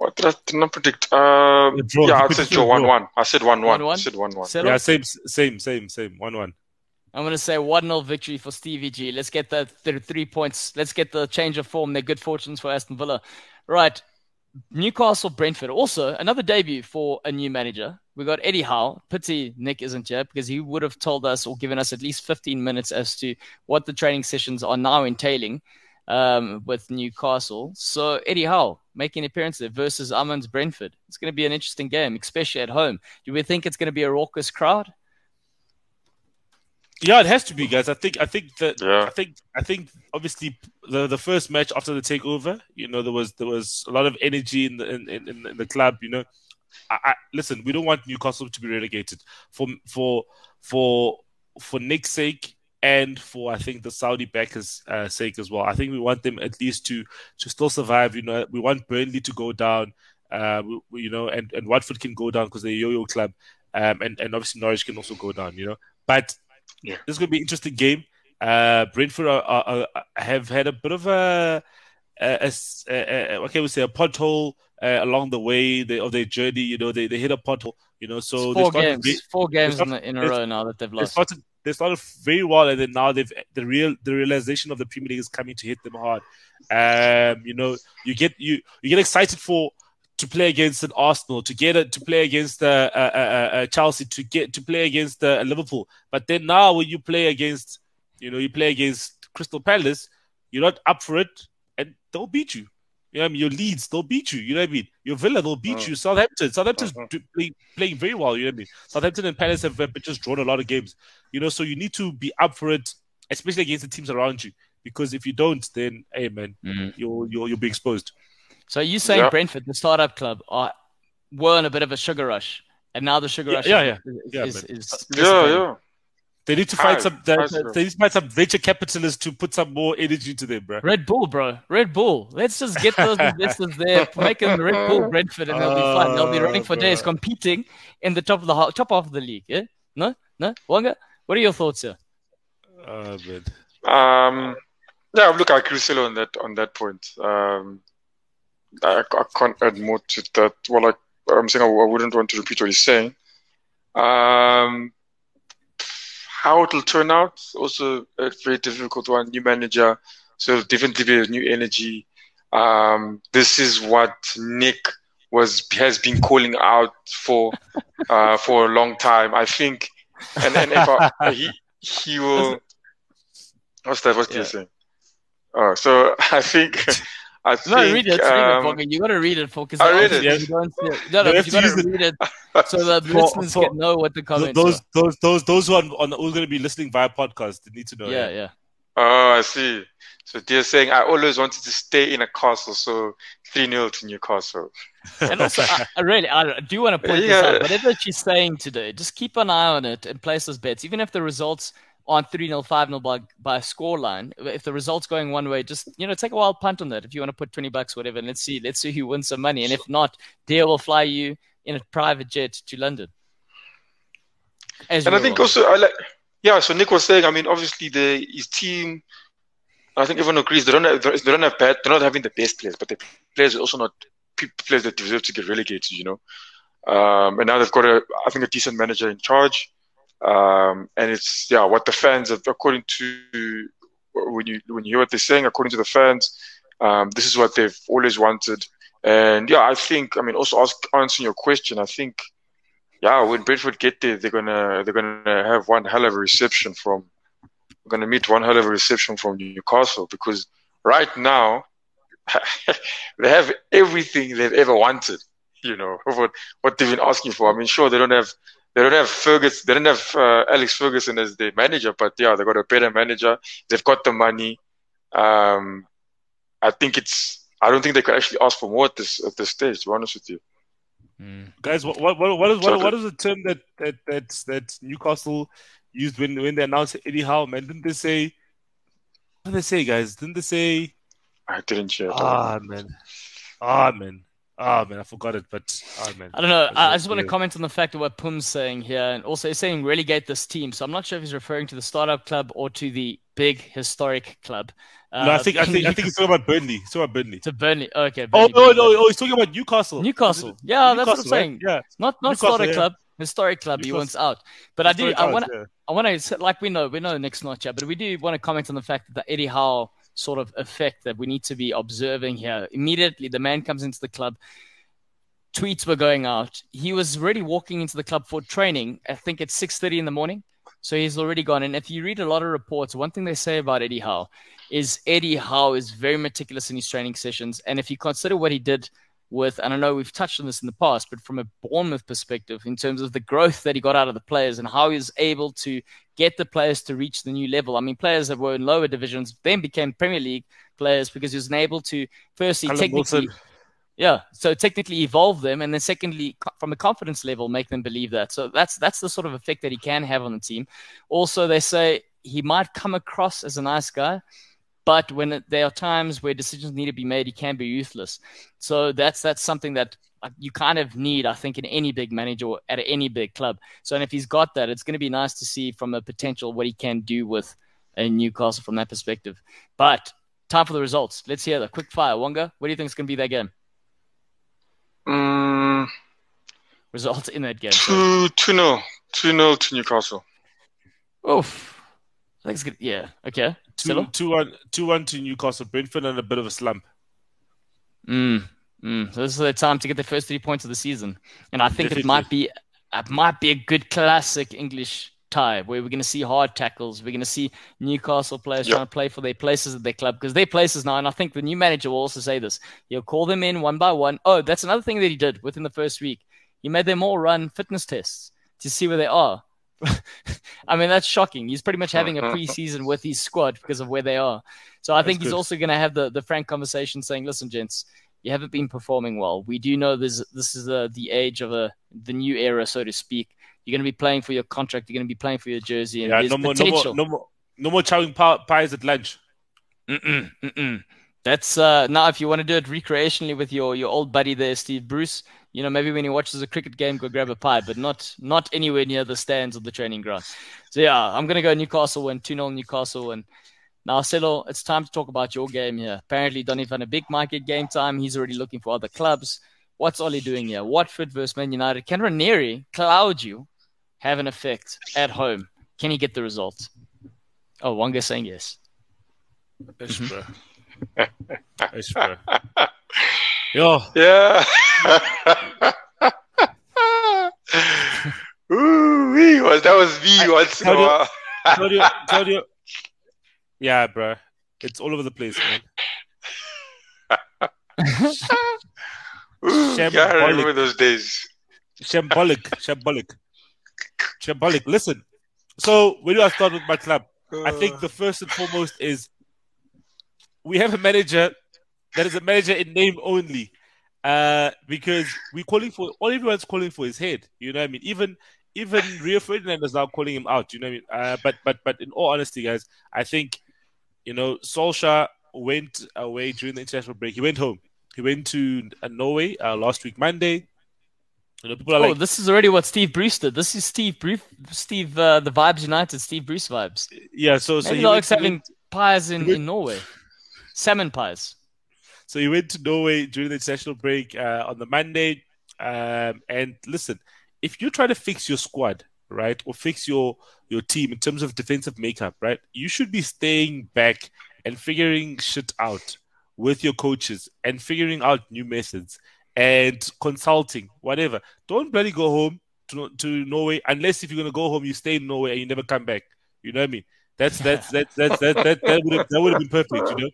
What did I not predict? Um, yeah, I said Joe one one. I said one one. I said one one. Yeah, same, same, same, same. one one. I'm going to say one nil victory for Stevie G. Let's get the th- three points. Let's get the change of form. They're good fortunes for Aston Villa. Right. Newcastle, Brentford. Also, another debut for a new manager. We got Eddie Howe. Pity Nick isn't here because he would have told us or given us at least fifteen minutes as to what the training sessions are now entailing. Um, with Newcastle. So Eddie Howe making an appearance there versus Armand's Brentford. It's going to be an interesting game, especially at home. Do we think it's going to be a raucous crowd? Yeah, it has to be, guys. I think I think that yeah. I think I think obviously the, the first match after the takeover, you know, there was there was a lot of energy in the in, in, in the club, you know. I, I, listen, we don't want Newcastle to be relegated for for for for Nick's sake. And for, I think, the Saudi backers' uh, sake as well. I think we want them at least to to still survive. You know, we want Burnley to go down, uh, we, we, you know, and, and Watford can go down because they're a yo-yo club. Um, and, and obviously Norwich can also go down, you know. But yeah. This is going to be an interesting game. Uh, Brentford are, are, are, have had a bit of a, a, a, a, what can we say, a pothole uh, along the way they, of their journey. You know, they, they hit a pothole, you know. So four games, to, four games started, in a row now that they've lost. They started very well, and then now they've the real the realization of the Premier League is coming to hit them hard. Um, you know, you get you, you get excited for to play against an Arsenal, to get a, to play against a, a, a, a Chelsea, to get to play against a, a Liverpool. But then now, when you play against, you know, you play against Crystal Palace, you're not up for it, and they'll beat you. You know what I mean? Your Leeds, they'll beat you. You know what I mean? Your Villa, they'll beat oh. you. Southampton. Southampton's uh-huh. do, play, playing very well. You know what I mean? Southampton and Palace have been just drawn a lot of games. You know, so you need to be up for it, especially against the teams around you. Because if you don't, then, hey, man, mm-hmm. you'll, you'll, you'll be exposed. So you're saying yeah. Brentford, the startup club, are, were on a bit of a sugar rush. And now the sugar yeah, rush yeah, yeah. is... Yeah, is, yeah, is, is, yeah. Is yeah, yeah. They need to How? find some. They, they need to find some venture capitalists to put some more energy to them, bro. Red Bull, bro. Red Bull. Let's just get those investors there, make them Red Bull, Brentford, and they'll be fun. They'll be running for bro. days, competing in the top of the top half of the league. Yeah. No, no. Wanga, what are your thoughts, sir? Uh, but... Um. Yeah. Look, I crucial on that on that point. Um. I, I can't add more to that. Well, like I'm saying, I, I wouldn't want to repeat what he's saying. Um. How it'll turn out, also a very difficult one. New manager, so it'll definitely be a new energy. Um, this is what Nick was has been calling out for uh, for a long time, I think. And, and if I, he he will. What's that? What's yeah. he saying? Oh, so I think. I think, no, read it. Um, read it, you gotta read it, because I read it. You don't see it. No, no, you gotta read it so that for, listeners for, can know what the comments those, are. Those, those, those who are on, who's gonna be listening via podcast, they need to know. Yeah, yeah, yeah. Oh, I see. So they're saying I always wanted to stay in a castle, so three nil to Newcastle. And also, I, I really, I do want to point yeah. this out. Whatever she's saying today, just keep an eye on it and place those bets, even if the results. On three nil, five nil by, by scoreline. If the result's going one way, just, you know, take a wild punt on that. If you want to put twenty bucks, whatever, and let's see. Let's see who wins some money. And if not, Deer will fly you in a private jet to London. And I think on. also, I like, yeah, so Nick was saying, I mean, obviously, the his team, I think everyone agrees, they don't have, they don't have bad, they're not having the best players, but the players are also not players that deserve to get relegated, you know. Um, and now they've got, a, I think, a decent manager in charge. Um, and it's, yeah, what the fans, have, according to, when you when you hear what they're saying, according to the fans, um, this is what they've always wanted. And, yeah, I think, I mean, also ask, answering your question, I think, yeah, when Brentford get there, they're going to they're gonna have one hell of a reception from, we're going to meet one hell of a reception from Newcastle, because right now, they have everything they've ever wanted, you know, what, what they've been asking for. I mean, sure, they don't have... They don't have Fergus. They don't have uh, Alex Ferguson as their manager, but yeah, they got a better manager. They've got the money. Um, I think it's. I don't think they could actually ask for more at this at this stage. To be honest with you, mm. guys. What what what is what, what is the term that that that that Newcastle used when when they announced Eddie Howe? Man, didn't they say? What did they say, guys? Didn't they say? I didn't hear. Ah man. Ah man. Oh, man, I forgot it, but... Oh, man. I don't know. I, I just want to comment on the fact of what Pum's saying here, and also he's saying relegate this team. So I'm not sure if he's referring to the startup club or to the big historic club. Uh, no, I think I think I think he's talking about Burnley. He's talking about Burnley. To Burnley. Oh, okay. Burnley, oh, no, Burnley. no. Oh, he's talking about Newcastle. Newcastle. Yeah, Newcastle, that's what I'm saying. Right? Yeah. Not, not startup yeah. club. Historic club. Newcastle. He wants out. But historic I do... I want yeah. I want to... Like, we know. We know Nick's not here, but we do want to comment on the fact that Eddie Howe... sort of effect that we need to be observing here. Immediately, the man comes into the club. Tweets were going out. He was really walking into the club for training, I think at six thirty in the morning. So he's already gone. And if you read a lot of reports, one thing they say about Eddie Howe is Eddie Howe is very meticulous in his training sessions. And if you consider what he did with, and I know we've touched on this in the past, but from a Bournemouth perspective, in terms of the growth that he got out of the players and how he was able to get the players to reach the new level. I mean, players that were in lower divisions then became Premier League players because he was able to, firstly, Alan technically... Wilson. Yeah, so technically evolve them, and then secondly, from a confidence level, make them believe that. So that's that's the sort of effect that he can have on the team. Also, they say he might come across as a nice guy, but when it, there are times where decisions need to be made, he can be ruthless. So that's that's something that you kind of need, I think, in any big manager or at any big club. So and if he's got that, it's going to be nice to see from a potential what he can do with a Newcastle from that perspective. But time for the results. Let's hear the quick fire. Wanga, what do you think is going to be that game? Um, results in that game. two nil two, two to Newcastle. Oof. I think it's good. Yeah. Okay. two one two, two, to Newcastle. Brentford and a bit of a slump. Mm, mm. So this is their time to get the first three points of the season. And I think Definitely. it might be it might be a good classic English tie where we're going to see hard tackles. We're going to see Newcastle players yep. trying to play for their places at their club because their places now, and I think the new manager will also say this, he'll call them in one by one. Oh, that's another thing that he did within the first week. He made them all run fitness tests to see where they are. I mean, that's shocking. He's pretty much having a preseason with his squad because of where they are. So I think that's he's good. also going to have the, the frank conversation saying, listen, gents, you haven't been performing well. We do know this, this is a, the age of a, the new era, so to speak. You're going to be playing for your contract. You're going to be playing for your jersey. And yeah, no more, potential. no more, no more, no more chowing pies at lunch. Mm-mm, mm-mm. That's uh, now if you want to do it recreationally with your, your old buddy there, Steve Bruce. You know, maybe when he watches a cricket game, go grab a pie, but not not anywhere near the stands or the training ground. So yeah, I'm going to go Newcastle and two nil Newcastle. And now, Celo, it's time to talk about your game here. Apparently, Donny van der Beek might get game time. He's already looking for other clubs. What's Ole doing here? Watford versus Man United. Can Ranieri, cloud you, have an effect at home? Can he get the result? Oh, Wanga saying yes. Yes, bro. Yes, bro. Yo. Yeah. Ooh, was, that was me once in a while. Told you, told you. Yeah, bro. It's all over the place, man. Ooh, yeah, I remember those days. Shambolic. Shambolic. Shambolic. Listen. So, where do I start with my club? Uh, I think the first and foremost is we have a manager that is a manager in name only, uh, because we're calling for all everyone's calling for his head. You know what I mean? Even even Rio Ferdinand is now calling him out. You know what I mean? Uh, but but but in all honesty, guys, I think you know Solskjaer went away during the international break. He went home. He went to uh, Norway uh, last week Monday. You know, people are oh, like, this is already what Steve Bruce did. This is Steve Bruce, Steve uh, the Vibes United, Steve Bruce vibes. Yeah, so so he likes having went, pies in, went, in Norway, salmon pies. So he went to Norway during the international break uh, on the Monday. Um, and listen, if you try to fix your squad, right, or fix your, your team in terms of defensive makeup, right, you should be staying back and figuring shit out with your coaches and figuring out new methods and consulting, whatever. Don't bloody go home to to Norway unless if you're going to go home, you stay in Norway and you never come back. You know what I mean? That's that's that's that's that that that would have that would have been perfect, you know.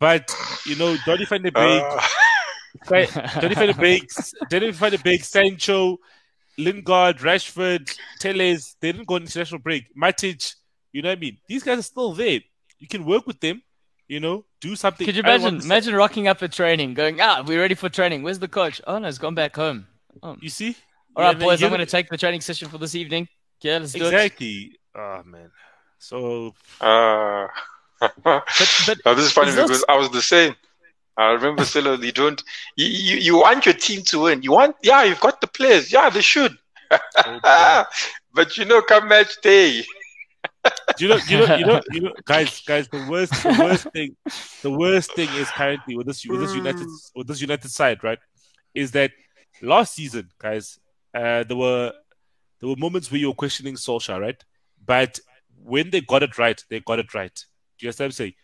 But, you know, Donny van der Beek, uh. Donny van der Beek, Donny van der Beek, Sancho, Lingard, Rashford, Telles, they didn't go on international break. Matic, you know what I mean? These guys are still there. You can work with them, you know, do something. Could you imagine imagine rocking up at training, going, ah, we're ready for training. Where's the coach? Oh, no, he's gone back home. Oh. You see? All yeah, right, boys, I'm going to take the training session for this evening. Yeah, let's do exactly. it. Exactly. Oh, man. So... Uh... but, but now, this is funny is because this... I was the same. I remember Celo, you don't, you, you, you want your team to win. You want, yeah, you've got the players. Yeah, they should. Okay. But you know, come match day. Do you know, you know, you know, you know, guys, guys, the worst, the worst thing, the worst thing is currently with this, with this United, with this United side, right? Is that last season, guys? Uh, there were, there were moments where you were questioning Solskjaer, right? But when they got it right, they got it right. Do you understand what I'm saying?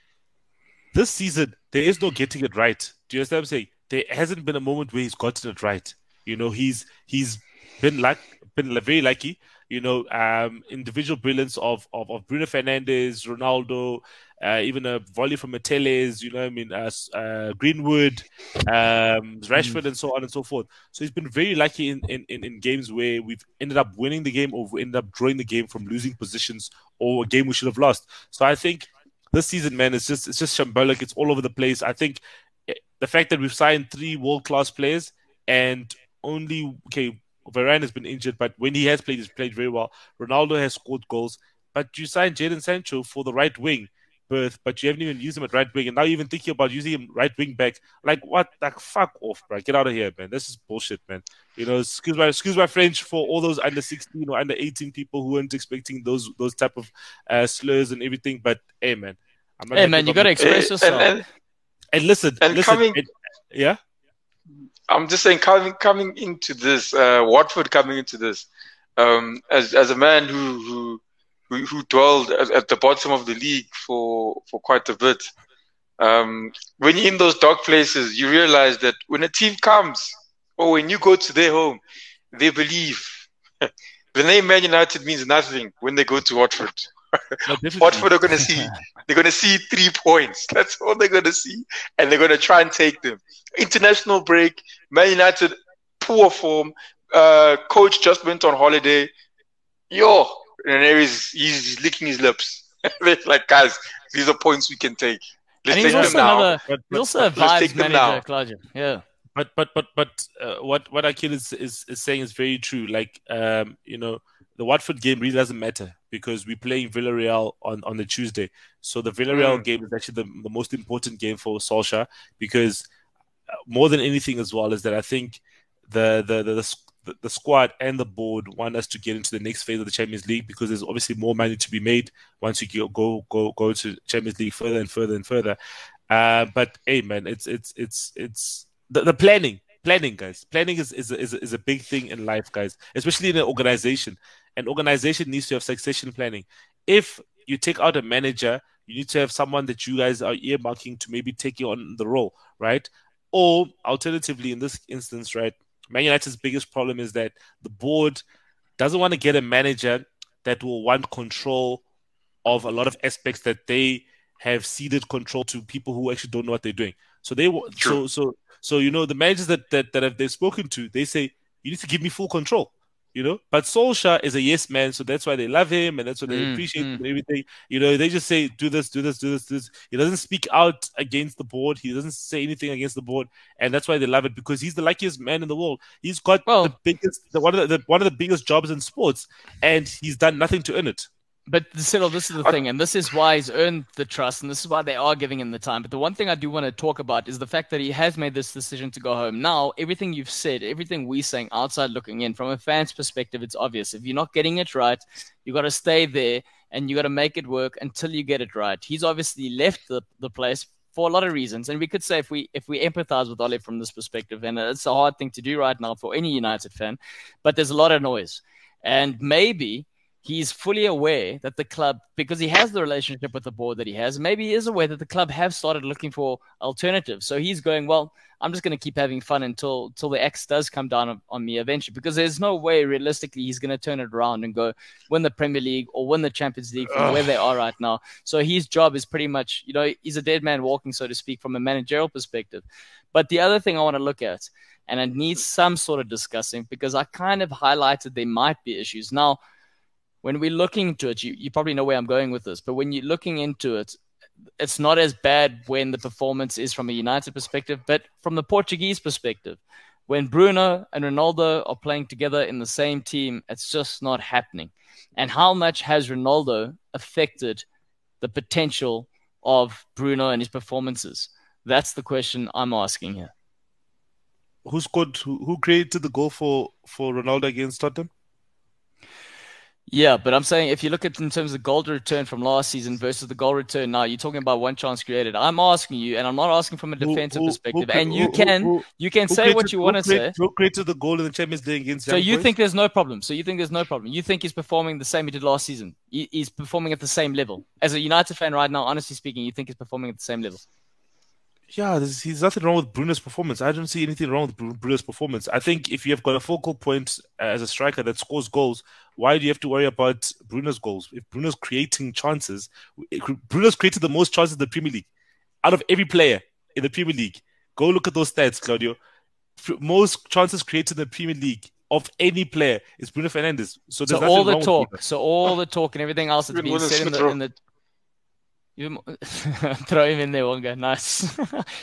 This season, there is no getting it right. Do you understand what I'm saying? There hasn't been a moment where he's gotten it right. You know, he's he's been luck, been very lucky. You know, um, individual brilliance of, of of Bruno Fernandes, Ronaldo, uh, even a volley from Mateles, you know what I mean, uh, uh, Greenwood, um, Rashford, mm. and so on and so forth. So he's been very lucky in, in, in games where we've ended up winning the game or we ended up drawing the game from losing positions or a game we should have lost. So I think... this season, man, it's just it's just shambolic. It's all over the place. I think the fact that we've signed three world-class players and only, okay, Varane has been injured, but when he has played, he's played very well. Ronaldo has scored goals, but you signed Jadon Sancho for the right wing berth, but you haven't even used him at right wing, and now you're even thinking about using him right wing back. Like, what? Like, fuck off, bro. Get out of here, man. This is bullshit, man. You know, excuse my excuse my French for all those under sixteen or under eighteen people who weren't expecting those those type of uh, slurs and everything. But hey, man, I'm not hey, man, you gotta express hey, yourself. And, and, and listen, and listen, coming, and, yeah. I'm just saying, coming coming into this, uh, Watford coming into this, um, as as a man who who who, who dwelled at, at the bottom of the league for for quite a bit. Um, when you're in those dark places, you realize that when a team comes. Or when you go to their home, they believe. The name Man United means nothing when they go to Watford. No, Watford are going to see. They're going to see three points. That's all they're going to see. And they're going to try and take them. International break, Man United, poor form. Uh, coach just went on holiday. Yo, and there is, he's licking his lips. Like, guys, these are points we can take. Let's and he's take also them another, now. He's also a vibes manager, Claudio. Yeah. But but but but uh, what what Akhil is, is is saying is very true. Like um, you know, the Watford game really doesn't matter because we're playing Villarreal on, on the Tuesday. So the Villarreal mm. game is actually the, the most important game for Solskjaer, because more than anything as well is that I think the the the, the the squad and the board want us to get into the next phase of the Champions League, because there's obviously more money to be made once you go go go to Champions League further and further and further. Uh, but hey, man, it's it's it's it's the, the planning, planning, guys. Planning is is is is a big thing in life, guys, especially in an organization. An organization needs to have succession planning. If you take out a manager, you need to have someone that you guys are earmarking to maybe take on the role, right? Or alternatively, in this instance, right, Man United's biggest problem is that the board doesn't want to get a manager that will want control of a lot of aspects that they have ceded control to people who actually don't know what they're doing. So they so so so you know, the managers that that, that have, they've spoken to, they say you need to give me full control, you know. But Solskjaer is a yes man, so that's why they love him and that's why they mm, appreciate mm. him and everything. You know, they just say do this, do this, do this, do this. He doesn't speak out against the board. He doesn't say anything against the board, and that's why they love it, because he's the luckiest man in the world. He's got well, the biggest, the, one of the, the one of the biggest jobs in sports, and he's done nothing to earn it. But Cyril, this is the thing, and this is why he's earned the trust, and this is why they are giving him the time. But the one thing I do want to talk about is the fact that he has made this decision to go home. Now, everything you've said, everything we're saying outside looking in, from a fan's perspective, it's obvious. If you're not getting it right, you got to stay there, and you got to make it work until you get it right. He's obviously left the, the place for a lot of reasons. And we could say, if we if we empathize with Ole from this perspective, and it's a hard thing to do right now for any United fan, but there's a lot of noise. And maybe he's fully aware that the club, because he has the relationship with the board that he has, maybe he is aware that the club have started looking for alternatives. So he's going, well, I'm just going to keep having fun until, until the axe does come down on, on me eventually, because there's no way realistically he's going to turn it around and go win the Premier League or win the Champions League from Ugh. where they are right now. So his job is pretty much, you know, he's a dead man walking, so to speak, from a managerial perspective. But the other thing I want to look at, and it needs some sort of discussing, because I kind of highlighted there might be issues. Now, when we're looking into it, you, you probably know where I'm going with this, but when you're looking into it, it's not as bad when the performance is from a United perspective, but from the Portuguese perspective, when Bruno and Ronaldo are playing together in the same team, it's just not happening. And how much has Ronaldo affected the potential of Bruno and his performances? That's the question I'm asking here. Who scored? Who created the goal for, for Ronaldo against Tottenham? Yeah, but I'm saying if you look at in terms of goal return from last season versus the goal return now, you're talking about one chance created. I'm asking you, and I'm not asking from a defensive who, who, perspective. Who, who, and you can who, who, you can say created, what you want to say. Who created the goal in the Champions League against? So you think there's no problem? So you think there's no problem? You think he's performing the same he did last season? He, he's performing at the same level as a United fan right now. Honestly speaking, you think he's performing at the same level? Yeah, there's, there's nothing wrong with Bruno's performance. I don't see anything wrong with Bruno's performance. I think if you have got a focal point as a striker that scores goals, why do you have to worry about Bruno's goals? If Bruno's creating chances, Bruno's created the most chances in the Premier League. Out of every player in the Premier League, go look at those stats, Claudio. Most chances created in the Premier League of any player is Bruno Fernandes. So, there's so all the talk, so all the talk and everything else that's being said in the... In the... Throw him in there, Wanga. Nice.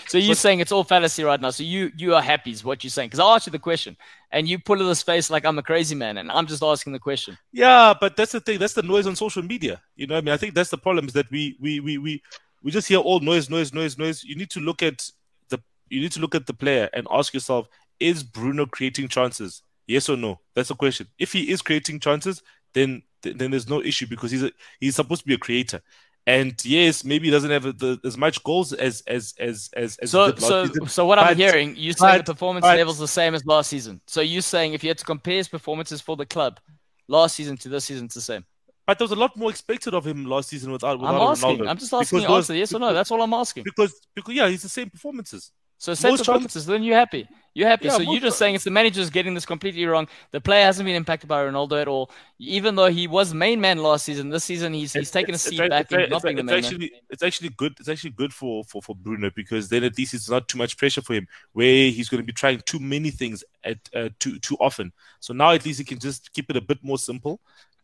So you're but, saying it's all fallacy right now. So you you are happy is what you're saying. Because I asked you the question, and you pull in this face like I'm a crazy man, and I'm just asking the question. Yeah, but that's the thing. That's the noise on social media. You know what I mean? I think that's the problem, is that we we we we, we just hear all noise, noise, noise, noise. You need to look at the you need to look at the player and ask yourself, is Bruno creating chances? Yes or no? That's the question. If he is creating chances, then then there's no issue, because he's a, he's supposed to be a creator. And yes, maybe he doesn't have the, as much goals as as as as. as so so season. so what but, I'm hearing, you're saying but, the performance but, level's the same as last season. So you're saying if you had to compare his performances for the club, last season to this season, it's the same. But there was a lot more expected of him last season without without I'm asking. Ronaldo. I'm just asking because you answer yes or no. That's all I'm asking. Because because yeah, it's the same performances. So same most performances. Then you're happy. You're happy. Yeah, so you're just saying it's the manager's getting this completely wrong. The player hasn't been impacted by Ronaldo at all, even though he was main man last season. This season, he's he's taken a seat back and not being the main man. It's actually good. It's actually good for, for, for Bruno, because then at least it's not too much pressure for him, where he's going to be trying too many things at uh, too too often. So now at least he can just keep it a bit more simple,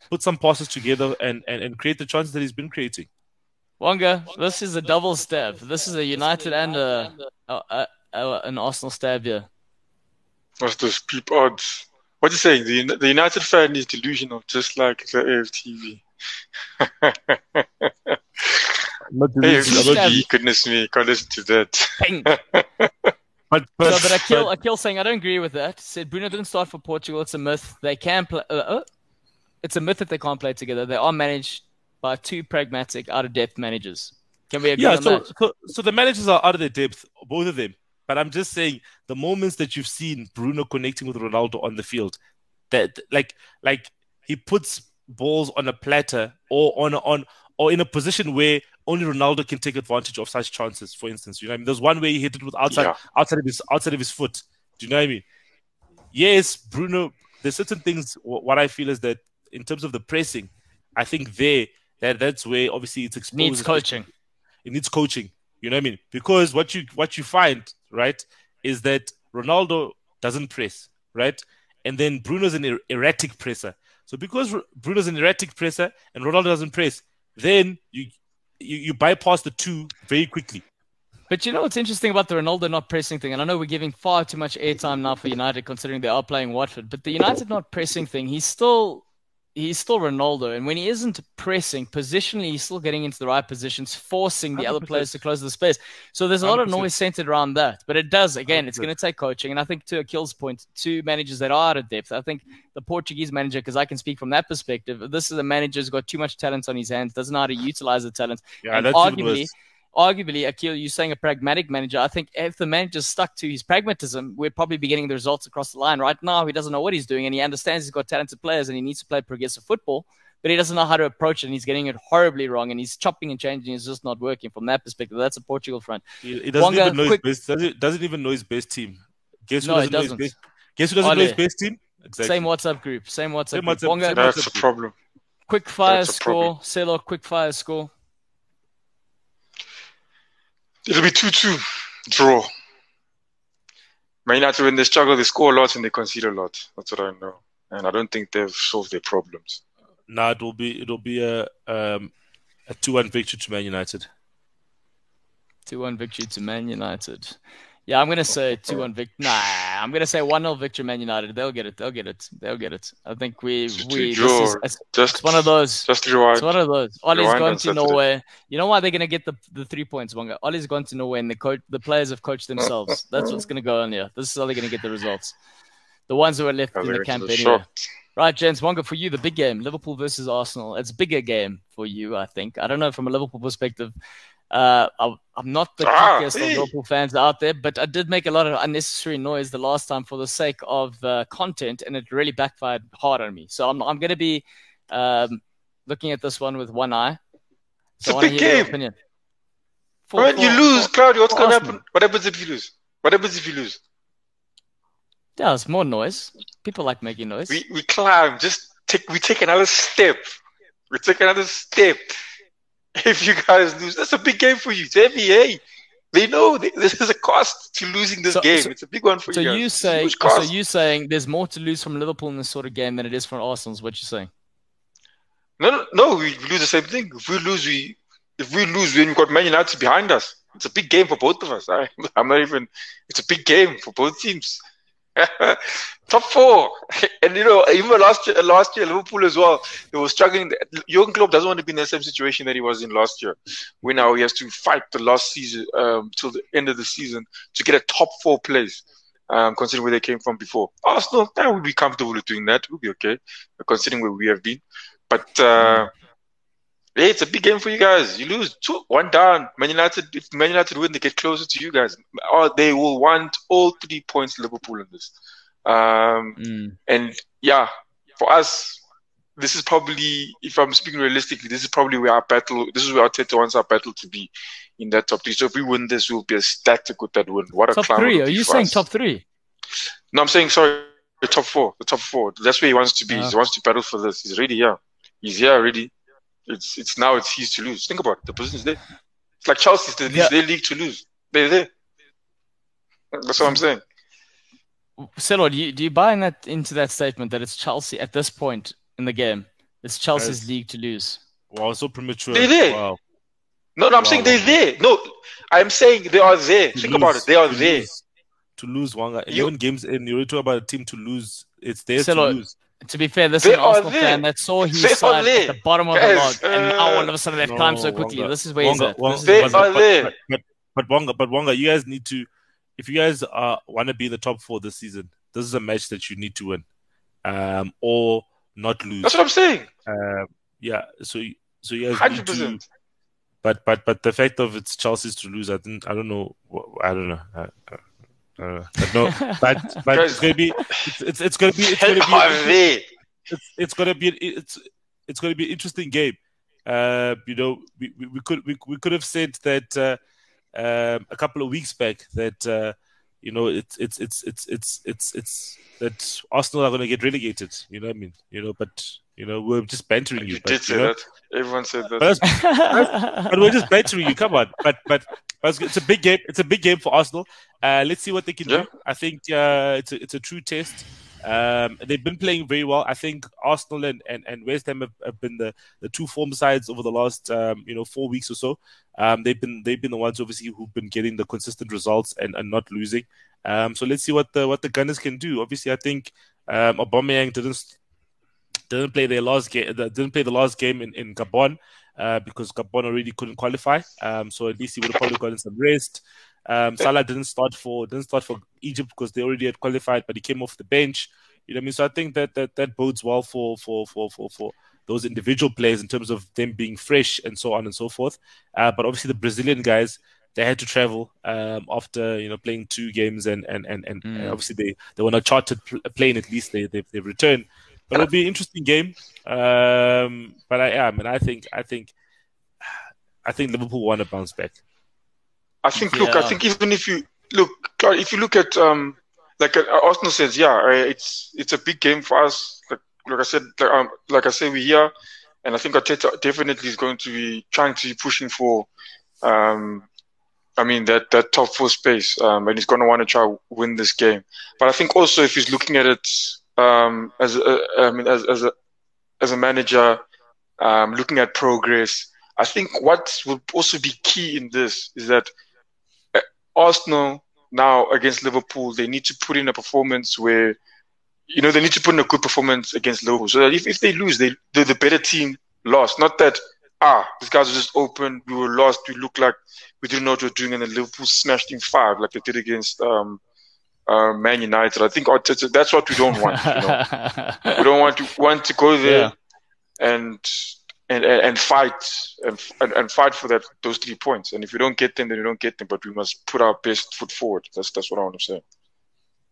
put some passes together, and and, and create the chances that he's been creating. Wanga, this is a double stab. This is a United and a, a, a, a an Arsenal stab here. What's the peep odds? What are you saying? The, the United fan is delusional, just like the A F T V. A F T V, goodness me, can't listen to that. But, but, so, but Akil, but, Akil saying, I don't agree with that. Said Bruno didn't start for Portugal. It's a myth. They can play. Uh, uh, it's a myth that they can't play together. They are managed by two pragmatic, out of depth managers. Can we agree yeah, on so, that? So, so the managers are out of their depth, both of them. But I'm just saying, the moments that you've seen Bruno connecting with Ronaldo on the field, that like like he puts balls on a platter or on on or in a position where only Ronaldo can take advantage of such chances. For instance, you know what I mean? There's one way he hit it with outside yeah. outside of his outside of his foot. Do you know what I mean? Yes, Bruno. There's certain things. What I feel is that in terms of the pressing, I think there that that's where obviously it's exposed. Needs coaching. It needs coaching. You know what I mean? Because what you what you find, right, is that Ronaldo doesn't press, right? And then Bruno's an er- erratic presser. So because R- Bruno's an erratic presser and Ronaldo doesn't press, then you, you you bypass the two very quickly. But you know what's interesting about the Ronaldo not pressing thing, and I know we're giving far too much airtime now for United considering they are playing Watford, but the United not pressing thing, he's still... He's still Ronaldo, and when he isn't pressing, positionally, he's still getting into the right positions, forcing the one hundred percent other players to close the space. So there's a lot one hundred percent of noise centered around that. But it does, again, one hundred percent it's going to take coaching. And I think, to Akil's point, two managers that are out of depth. I think the Portuguese manager, because I can speak from that perspective, this is a manager who's got too much talent on his hands, doesn't know how to utilize the talent. Yeah, and that's arguably, arguably, Akil, you're saying a pragmatic manager. I think if the manager's stuck to his pragmatism, we'd probably be getting the results across the line. Right now, he doesn't know what he's doing, and he understands he's got talented players and he needs to play progressive football, but he doesn't know how to approach it, and he's getting it horribly wrong, and he's chopping and changing. It's just not working from that perspective. That's a Portugal front. He, he doesn't, Wanga, even know quick... his best, doesn't, doesn't even know his best team. Guess who no, doesn't, doesn't know his best, guess who doesn't Ole. know his best team? Exactly. Same WhatsApp group. Same WhatsApp Same group. WhatsApp, Wanga, that's WhatsApp a problem. Quick fire score. Selo, quick fire score. It'll be two-two draw. Man United, when they struggle, they score a lot and they concede a lot. That's what I know, and I don't think they've solved their problems. No, nah, it'll be it'll be a um, a two-one victory to Man United. two-one victory to Man United. Yeah, I'm gonna say two-one victory. Nah, I'm gonna say one-nil victory Man United. They'll get it. They'll get it. They'll get it. I think we we. Draw. This is, it's, just it's one of those. Just rewind. It's one of those. Ole's gone to Norway. You know why they're gonna get the, the three points, Wanga? Ole's gone to Norway, and the coach, the players have coached themselves. That's what's gonna go on here. This is how they're gonna get the results. The ones who are left in the camp anyway. Shocked. Right, James, Wanga, for you, the big game, Liverpool versus Arsenal. It's a bigger game for you, I think. I don't know from a Liverpool perspective. Uh, I, I'm not the ah, quickest hey. of Liverpool fans out there, but I did make a lot of unnecessary noise the last time for the sake of uh, content, and it really backfired hard on me. So I'm I'm going to be um, looking at this one with one eye. So it's a big game. For, when for, you lose, Claudio, what's going to happen? What happens if you lose? What happens if you lose? Yeah, it's more noise. People like making noise. We we climb. Just take. We take another step. We take another step. If you guys lose, that's a big game for you. It's heavy, hey. They know they, this is a cost to losing this so, game. So, it's a big one for so you. Guys. You say, so you're saying there's more to lose from Liverpool in this sort of game than it is from Arsenal's, what you're saying? No, no, no, we lose the same thing. If we lose, we if we lose, then we've got Man United behind us. It's a big game for both of us. I, I'm not even... It's a big game for both teams. Top four. And you know, even last year, last year Liverpool as well, they were struggling. Jurgen Klopp doesn't want to be in the same situation that he was in last year, where now he has to fight the last season um, till the end of the season to get a top four place, um, considering where they came from before. Arsenal, yeah, we'll be comfortable with doing that. We'll be okay, considering where we have been. But uh, yeah, it's a big game for you guys. You lose two, one down. Man United, if Man United win, they get closer to you guys. Or they will want all three points Liverpool in this. Um, mm. And yeah, for us, this is probably, if I'm speaking realistically, this is probably where our battle, this is where Arteta wants our battle to be in that top three. So if we win this, we'll be ecstatic with that win. What a top three? Are you saying us. top three? No, I'm saying, sorry, the top four, the top four. That's where he wants to be. Oh. He wants to battle for this. He's ready, yeah. He's here already. It's it's now it's his to lose. Think about it. The position is there. It's like Chelsea's the yeah. their league to lose. They're there. That's what I'm saying. Selo, do you, do you buy in that, into that statement that it's Chelsea at this point in the game? It's Chelsea's yes. league to lose. Wow, so premature. They're there. Wow. No, no, I'm wow. saying they're there. No, I'm saying they are there. To Think lose. about it. They are to there. Lose. to lose, Wanga. eleven you, games in, you talk about a team to lose. It's there to on. lose. To be fair, this they is an Arsenal there. fan that saw his they side at the bottom of yes. the log, and now all of a sudden they've no, climbed so quickly. Wanga. This is where he's at. They is are but, there. But, but, but, Wanga, but Wanga, you guys need to, if you guys uh, want to be in the top four this season, this is a match that you need to win um, or not lose. That's what I'm saying. Um, yeah, so, so you guys one hundred percent need to... But but but the fact of it's Chelsea's to lose, I didn't, I don't know, I don't know, I, I don't know. But no, but but it's gonna be, it's it's, it's gonna be, it's gonna be, it's, it's gonna be, it's it's gonna be an interesting game. Uh, you know, we, we, we could we we could have said that uh, um, a couple of weeks back that uh, you know it's it's it's it's it's it's it's that Arsenal are gonna get relegated. You know what I mean? You know, but. You know, we're just bantering you. You but, did say you know, that. Everyone said that. But, that's, but we're just bantering you. Come on. But, but but it's a big game. It's a big game for Arsenal. Uh, let's see what they can yeah. do. I think uh, it's, a, it's a true test. Um, they've been playing very well. I think Arsenal and, and, and West Ham have, have been the, the two form sides over the last um, you know four weeks or so. Um, they've been they've been the ones obviously who've been getting the consistent results and, and not losing. Um, so let's see what the what the Gunners can do. Obviously, I think um, Aubameyang didn't. Didn't play their last game. Didn't play the last game in, in Gabon uh, because Gabon already couldn't qualify. Um, so at least he would have probably gotten some rest. Um, Salah didn't start for didn't start for Egypt because they already had qualified, but he came off the bench. You know what I mean? So I think that that, that bodes well for for, for for for those individual players in terms of them being fresh and so on and so forth. Uh, but obviously the Brazilian guys, they had to travel um, after you know playing two games and and and, and mm. obviously they they were on a chartered plane. At least they they, they returned. But it'll be an interesting game. Um, but I am, yeah, and I think, I think, I think Liverpool want to bounce back. I think. Look, yeah. I think even if you look, if you look at um, like uh, Arsenal says, yeah, it's it's a big game for us. Like, like I said, like, um, like I say, we're here, and I think Arteta definitely is going to be trying to be pushing for, um, I mean that that top four space, um, and he's going to want to try to win this game. But I think also if he's looking at it. Um, as a, I mean, as as a as a manager, um, looking at progress, I think what will also be key in this is that Arsenal now against Liverpool, they need to put in a performance where, you know, they need to put in a good performance against Liverpool. So that if, if they lose, they they're the better team lost. Not that ah, these guys are just open, we were lost, we look like we didn't know what we were doing, and then Liverpool smashed in five like they did against. Um, Uh, Man United. I think Arteta, that's what we don't want. You know? We don't want to want to go there yeah. and, and and fight and and fight for that those three points. And if you don't get them, then you don't get them. But we must put our best foot forward. That's that's what I want to say.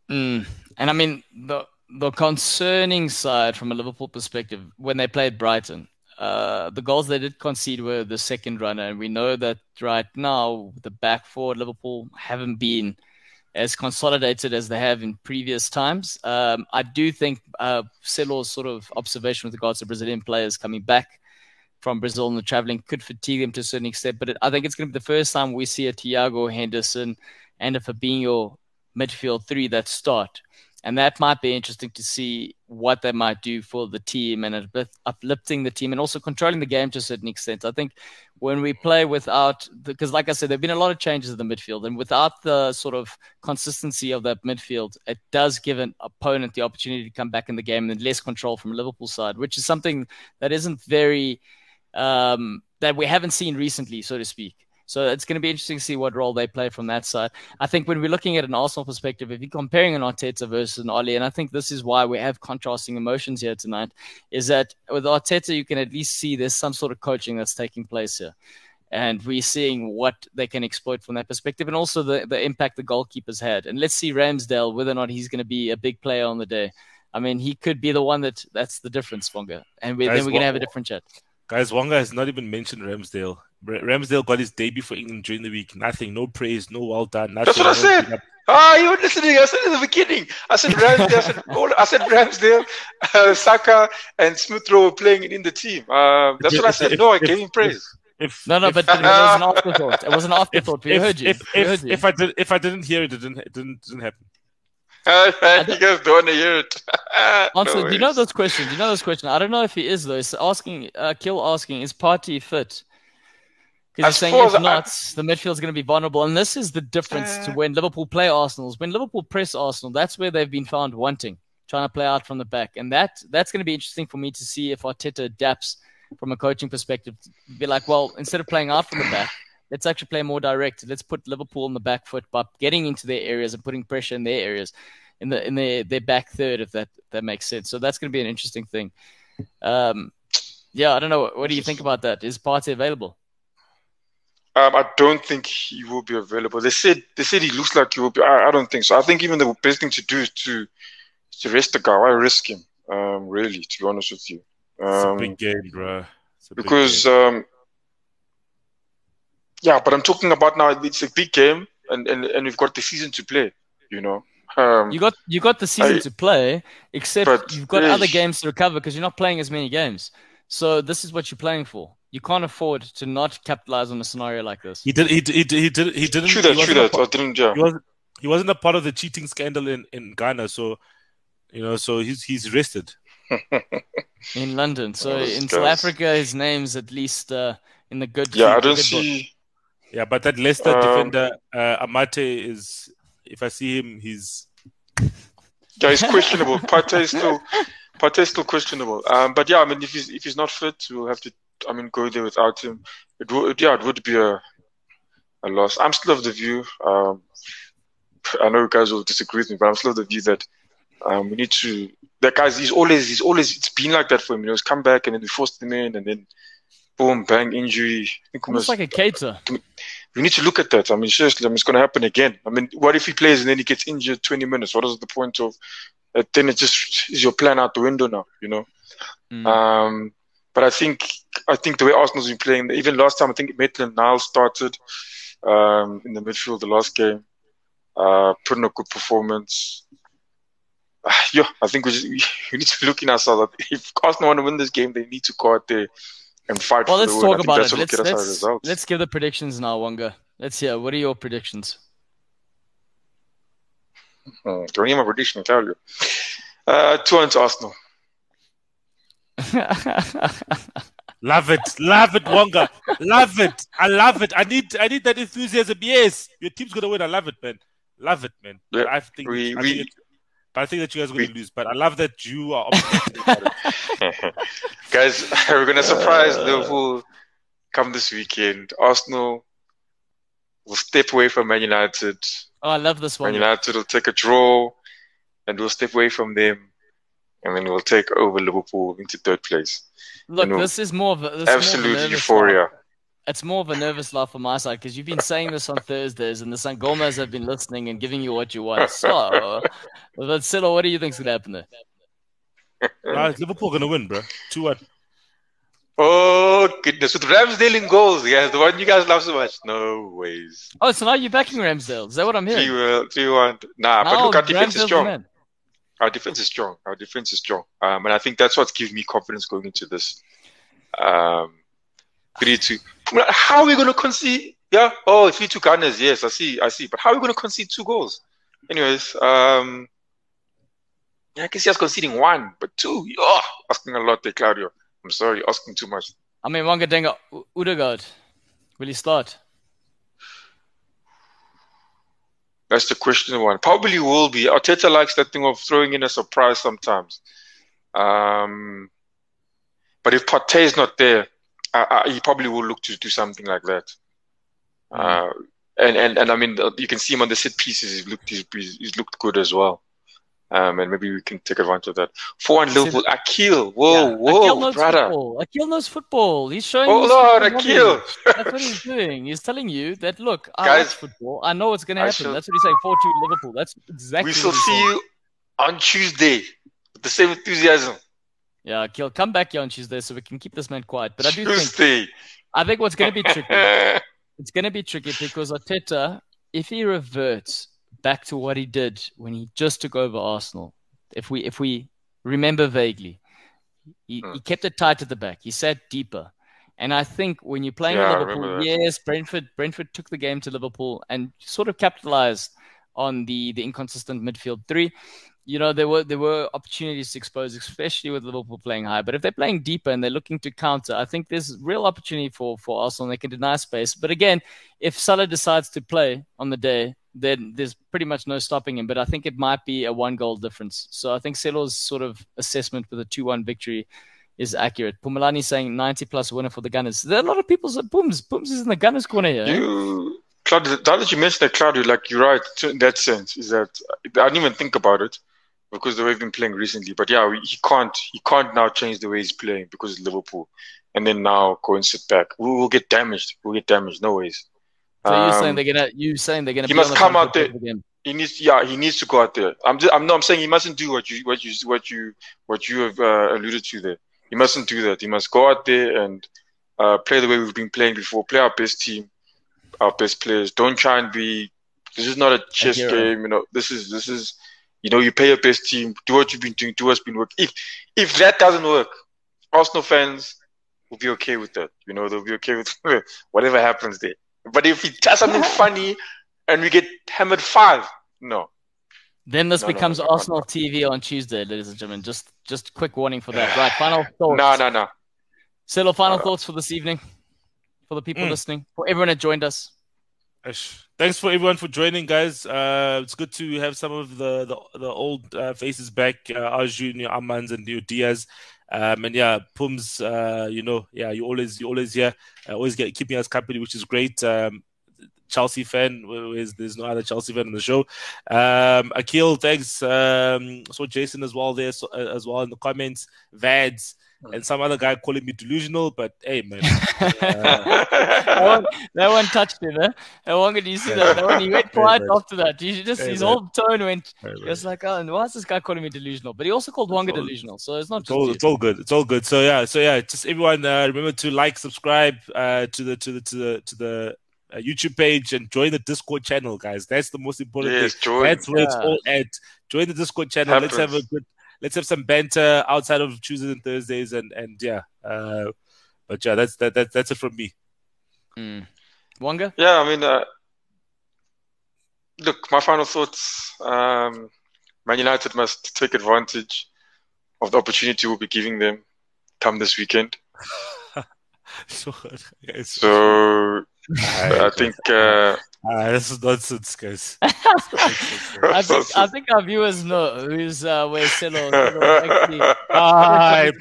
Mm. And I mean the the concerning side from a Liverpool perspective when they played Brighton. Uh, the goals they did concede were the second runner, and we know that right now the back four at Liverpool haven't been as consolidated as they have in previous times. Um, I do think uh, Celo's sort of observation with regards to Brazilian players coming back from Brazil and the traveling could fatigue them to a certain extent, but it, I think it's going to be the first time we see a Thiago, Henderson, and a Fabinho midfield three that start. And that might be interesting to see what they might do for the team and uplifting the team and also controlling the game to a certain extent. I think when we play without, because like I said, there have been a lot of changes in the midfield, and without the sort of consistency of that midfield, it does give an opponent the opportunity to come back in the game and less control from Liverpool's side, which is something that isn't very, um, that we haven't seen recently, so to speak. So it's going to be interesting to see what role they play from that side. I think when we're looking at an Arsenal perspective, if you're comparing an Arteta versus an Ole, and I think this is why we have contrasting emotions here tonight, is that with Arteta, you can at least see there's some sort of coaching that's taking place here. And we're seeing what they can exploit from that perspective and also the, the impact the goalkeeper's had. And let's see Ramsdale, whether or not he's going to be a big player on the day. I mean, he could be the one that that's the difference, Wanga. And we, then we're going to have a different chat. Guys, Wanga has not even mentioned Ramsdale. Ramsdale got his debut for England during the week. Nothing, no praise, no well done. Nothing. That's what I said. Ah, you were listening. I said in the beginning. I said Ramsdale. I said, oh, I said Ramsdale, uh, Saka, and Smith Rowe were playing in the team. Uh, that's if, what I said. If, no, I if, gave him praise. If, no, no, if, but uh, it was an afterthought. It was an afterthought. We if, heard you. If, we if, heard you. If I did, if I didn't hear it, it didn't, it didn't, it didn't happen. Uh, you guys don't want to hear it. Answer, no do you know this question? Do you know this question? I don't know if he is though. It's asking. Uh, Kill asking. Is Partey fit? He's as saying if not, I... the midfield's going to be vulnerable. And this is the difference uh... to when Liverpool play Arsenal's. When Liverpool press Arsenal, that's where they've been found wanting, trying to play out from the back. And that that's going to be interesting for me to see if Arteta adapts from a coaching perspective. Be like, well, instead of playing out from the back, let's actually play more direct. Let's put Liverpool on the back foot by getting into their areas and putting pressure in their areas, in the in their, their back third, if that, that makes sense. So that's going to be an interesting thing. Um, yeah, I don't know. What do you think about that? Is Partey available? Um, I don't think he will be available. They said they said he looks like he will be. I, I don't think so. I think even the best thing to do is to to rest the guy. Why risk him? Um, really, to be honest with you. Um, it's a big game, bro. It's a big because. Game. Um, Yeah, but I'm talking about now. It's a big game, and, and, and we've got the season to play. You know, um, you got you got the season I, to play. Except but, you've got uh, other games to recover because you're not playing as many games. So this is what you're playing for. You can't afford to not capitalize on a scenario like this. He did. He did. He did. He didn't. True that. True that. I didn't. Yeah. He wasn't, he wasn't a part of the cheating scandal in, in Ghana. So, you know. So he's he's rested in London. So oh, in South Africa, his name's at least uh, in the good. Yeah, team, I don't see. Book. Yeah, but that Leicester um, defender, uh, Amate, is, if I see him, he's... Yeah, he's questionable. Partey is still, Partey is still questionable. Um, but yeah, I mean, if he's, if he's not fit, we'll have to, I mean, go there without him. It would, yeah, it would be a a loss. I'm still of the view, um, I know you guys will disagree with me, but I'm still of the view that um, we need to, that guy's, he's always, he's always, it's been like that for him. You know, he's come back and then we forced him in and then boom, bang, injury. It's must, like a cater. We need to look at that. I mean, seriously, I mean, it's going to happen again. I mean, what if he plays and then he gets injured twenty minutes? What is the point of uh, then it just is your plan out the window now, you know? Mm. Um, but I think I think the way Arsenal's been playing, even last time, I think Maitland-Niles started um, in the midfield the last game, uh, put in a good performance. Uh, yeah, I think we, just, we need to be looking at ourselves. If Arsenal want to win this game, they need to go out there and fight well, for let's the talk about it. Let's, let's, let's give the predictions now, Wanga. Let's hear. What are your predictions? Hmm. Don't hear my prediction, I tell you. Uh, two one to Arsenal. Love it. Love it, Wanga. Love it. I love it. I need I need that enthusiasm. Yes, your team's going to win. I love it, man. Love it, man. Yeah, I think, we, I think we, it, But I think that you guys are going to lose. But I love that you are optimistic about it. Guys, we're going to surprise uh, Liverpool come this weekend. Arsenal will step away from Man United. Oh, I love this one. Man United will take a draw and we'll step away from them. And then we'll take over Liverpool into third place. Look, we'll this is more of a... Absolute euphoria. Laugh. It's more of a nervous laugh on my side because you've been saying this on Thursdays and the Sangomas have been listening and giving you what you want. So, but Silo, what do you think's going to happen there? Nah, Liverpool going to win, bro. two one. Oh, goodness. With Ramsdale in goals, yeah, the one you guys love so much. No ways. Oh, so now you're backing Ramsdale. Is that what I'm hearing? three one. Nah, now, but look, our defense Ramsdale's is strong. Our defense is strong. Our defense is strong. Um, and I think that's what's giving me confidence going into this. Um, three two. How are we going to concede? Yeah. Oh, three two Gunners. Yes, I see. I see. But how are we going to concede two goals? Anyways, um, yeah, I can see us conceding one, but two. Oh, asking a lot there, Claudio. I'm sorry, asking too much. I mean, Wanga Dinga, Udegaard, will he start? That's the question one. Probably will be. Arteta likes that thing of throwing in a surprise sometimes. Um, but if Partey is not there, I, I, he probably will look to do something like that. Uh, and, and, and I mean, you can see him on the set pieces. He's looked, he's, he's looked good as well. Um, and maybe we can take advantage of that. four one Liverpool. Akil. Whoa, yeah. whoa, Akil knows brother. Football. Akil knows football. He's showing you. Oh, Lord, Akil. That's what he's doing. He's telling you that, look, I Guys, watch football. I know what's going to happen. Shall... That's what he's saying. four two Liverpool. That's exactly we shall see you on Tuesday with the same enthusiasm. Yeah, Akil, come back here on Tuesday so we can keep this man quiet. But I do Tuesday. think I think what's going to be tricky, it's going to be tricky because Arteta, if he reverts back to what he did when he just took over Arsenal, if we if we remember vaguely, he, hmm. he kept it tight at the back. He sat deeper. And I think when you're playing yeah, Liverpool, yes, Brentford Brentford took the game to Liverpool and sort of capitalized on the, the inconsistent midfield three. you know, there were there were opportunities to expose, especially with Liverpool playing high. But if they're playing deeper and they're looking to counter, I think there's real opportunity for, for Arsenal. They can deny space. But again, if Salah decides to play on the day, then there's pretty much no stopping him. But I think it might be a one-goal difference. So I think Celo's sort of assessment with a two one victory is accurate. Pumalani saying ninety plus winner for the Gunners. There are a lot of people saying, Pums, Pums is in the Gunners corner here. You, Claudio, now that you mentioned that, Claudio, like you're right in that sense, is that I didn't even think about it because the way he's been playing recently. But yeah, he can't he can't now change the way he's playing because it's Liverpool. And then now go and sit back. We will get damaged. We'll get damaged. No ways. So um, you're saying they're gonna you saying they're gonna he be must on the come out there. He needs, yeah, he needs to go out there. I'm just, I'm no, I'm saying he mustn't do what you what you what you what you have uh, alluded to there. He mustn't do that. He must go out there and uh, play the way we've been playing before. Play our best team, our best players. Don't try and be. This is not a chess game, you know. This is this is, you know, you play your best team. Do what you've been doing. Do what's been working. If if that doesn't work, Arsenal fans will be okay with that. You know, they'll be okay with whatever happens there. But if he does something funny and we get hammered five, no. Then this no, becomes no, no, Arsenal no, no. T V on Tuesday, ladies and gentlemen. Just just quick warning for that. Right, final thoughts. No, no, no. Celo, final no, no. thoughts for this evening, for the people mm. listening, for everyone that joined us. Thanks for everyone for joining, guys. Uh, it's good to have some of the, the, the old uh, faces back, uh, Arjun, your Amans and your Diaz. Um, and yeah, Pums, uh, you know, yeah, you always, you always here, uh, always get keeping us company, which is great. Um, Chelsea fan, there's no other Chelsea fan on the show. Um, Akil, thanks. Um, so Jason as well there, so, uh, as well in the comments. Vards and some other guy calling me delusional, but hey, man. Uh, no one touched him, eh? No one could you see that? No one, he went quiet hey, after that. He just, hey, his man. whole tone went, hey, he was like, oh, why is this guy calling me delusional? But he also called Wanga delusional, so it's not it's just all, It's all good. It's all good. So yeah, so yeah, just everyone uh, remember to like, subscribe uh, to the to the to the to the Uh, YouTube page and join the Discord channel, guys. That's the most important yes, thing. Join. That's where yeah. it's all at. Join the Discord channel. Happens. Let's have a good. Let's have some banter outside of Tuesdays and Thursdays, and and yeah. Uh, but yeah, that's that, that that's it from me. Mm. Wanga? Yeah, I mean, uh, look, my final thoughts. Um, Man United must take advantage of the opportunity we'll be giving them come this weekend. So, guys. so I think uh, uh, this is nonsense, guys. I, think, I think our viewers know who's uh, where Celo. uh, I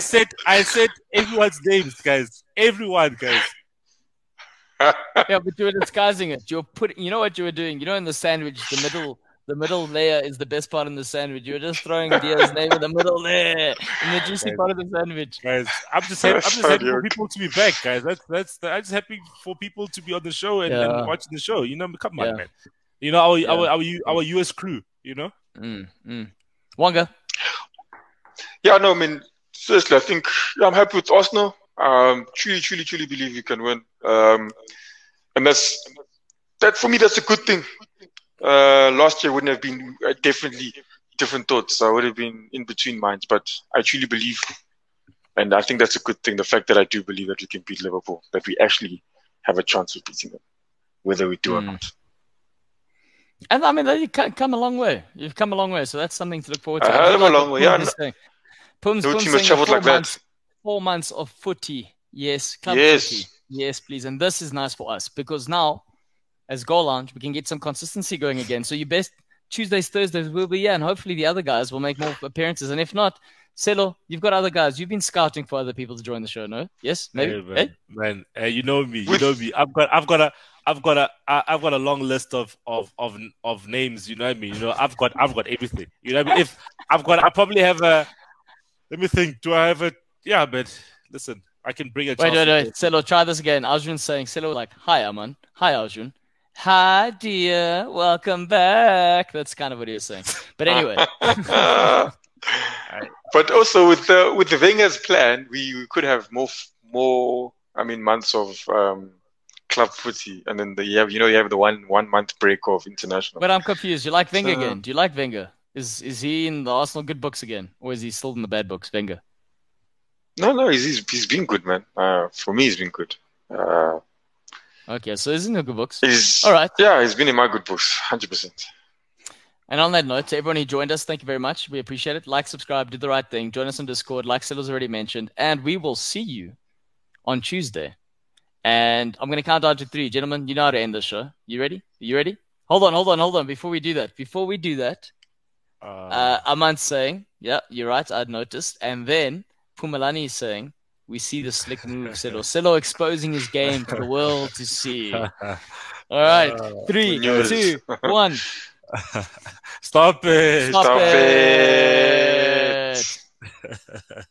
said, I said everyone's names, guys. Everyone, guys. Yeah, but you were disguising it. You're putting. You know what you were doing. You know, in the sandwich, the middle. The middle layer is the best part in the sandwich. You're just throwing Diaz's name in the middle layer, in the juicy guys, part of the sandwich. Guys, I'm just happy, I'm just happy for people to be back, guys. That's that's. The, I'm just happy for people to be on the show and, yeah. and watching the show. You know, come on, yeah. man. You know our, yeah. our our our U S crew. You know, mm, mm. Wanga. Yeah, no, I mean seriously, I think yeah, I'm happy with Arsenal. Um, truly, truly, truly believe you can win. Um, and that's that for me. That's a good thing. Uh, last year wouldn't have been uh, definitely different thoughts. I would have been in between minds, but I truly believe, and I think that's a good thing. The fact that I do believe that we can beat Liverpool, that we actually have a chance of beating them, whether we do mm. or not. And I mean, you've come a long way. You've come a long way, so that's something to look forward to. I have like a long way. Yeah, Pums, no Pums team has travelled like months, that. Four months of footy, yes, club yes, footy. Yes, please. And this is nice for us because now, as Goal Lounge, we can get some consistency going again. So your best Tuesdays, Thursdays will be yeah, and hopefully the other guys will make more appearances. And if not, Celo, you've got other guys. You've been scouting for other people to join the show, no? Yes, maybe. Hey, man, hey? man. Hey, you know me, you know me. I've got, I've got a, I've got a, I've got a long list of of of of names. You know what I mean? You know, I've got, I've got everything. You know what I mean? If I've got, I probably have a. Let me think. Do I have a? Yeah, but listen, I can bring a. Wait, wait, wait, Celo, try this again. Arjun's saying, Celo, like, hi, Aman. Hi, Arjun. Hi, dear. Welcome back. That's kind of what he was saying. But anyway. But also with the with the Wenger's plan, we, we could have more more. I mean, months of um, club footy, and then the, you have you know you have the one one month break of international. But I'm confused. You like Wenger so, again? Do you like Wenger? Is is he in the Arsenal good books again, or is he still in the bad books, Wenger? No, no, he's he's, he's been good, man. Uh, for me, he's been good. Uh, Okay, so he's in your good books. He's, All right. Yeah, he's been in my good books, one hundred percent. And on that note, to everyone who joined us, thank you very much. We appreciate it. Like, subscribe, do the right thing. Join us on Discord, like Siddle's already mentioned. And we will see you on Tuesday. And I'm going to count down to three. Gentlemen, you know how to end the show. You ready? Are you ready? Hold on, hold on, hold on. Before we do that, before we do that, uh, uh, Aman's saying, yeah, you're right, I'd noticed. And then Pumalani is saying, we see the slick move of Selo. Selo exposing his game for the world to see. All right. Three, uh, two, one. Stop it. Stop, Stop it. it.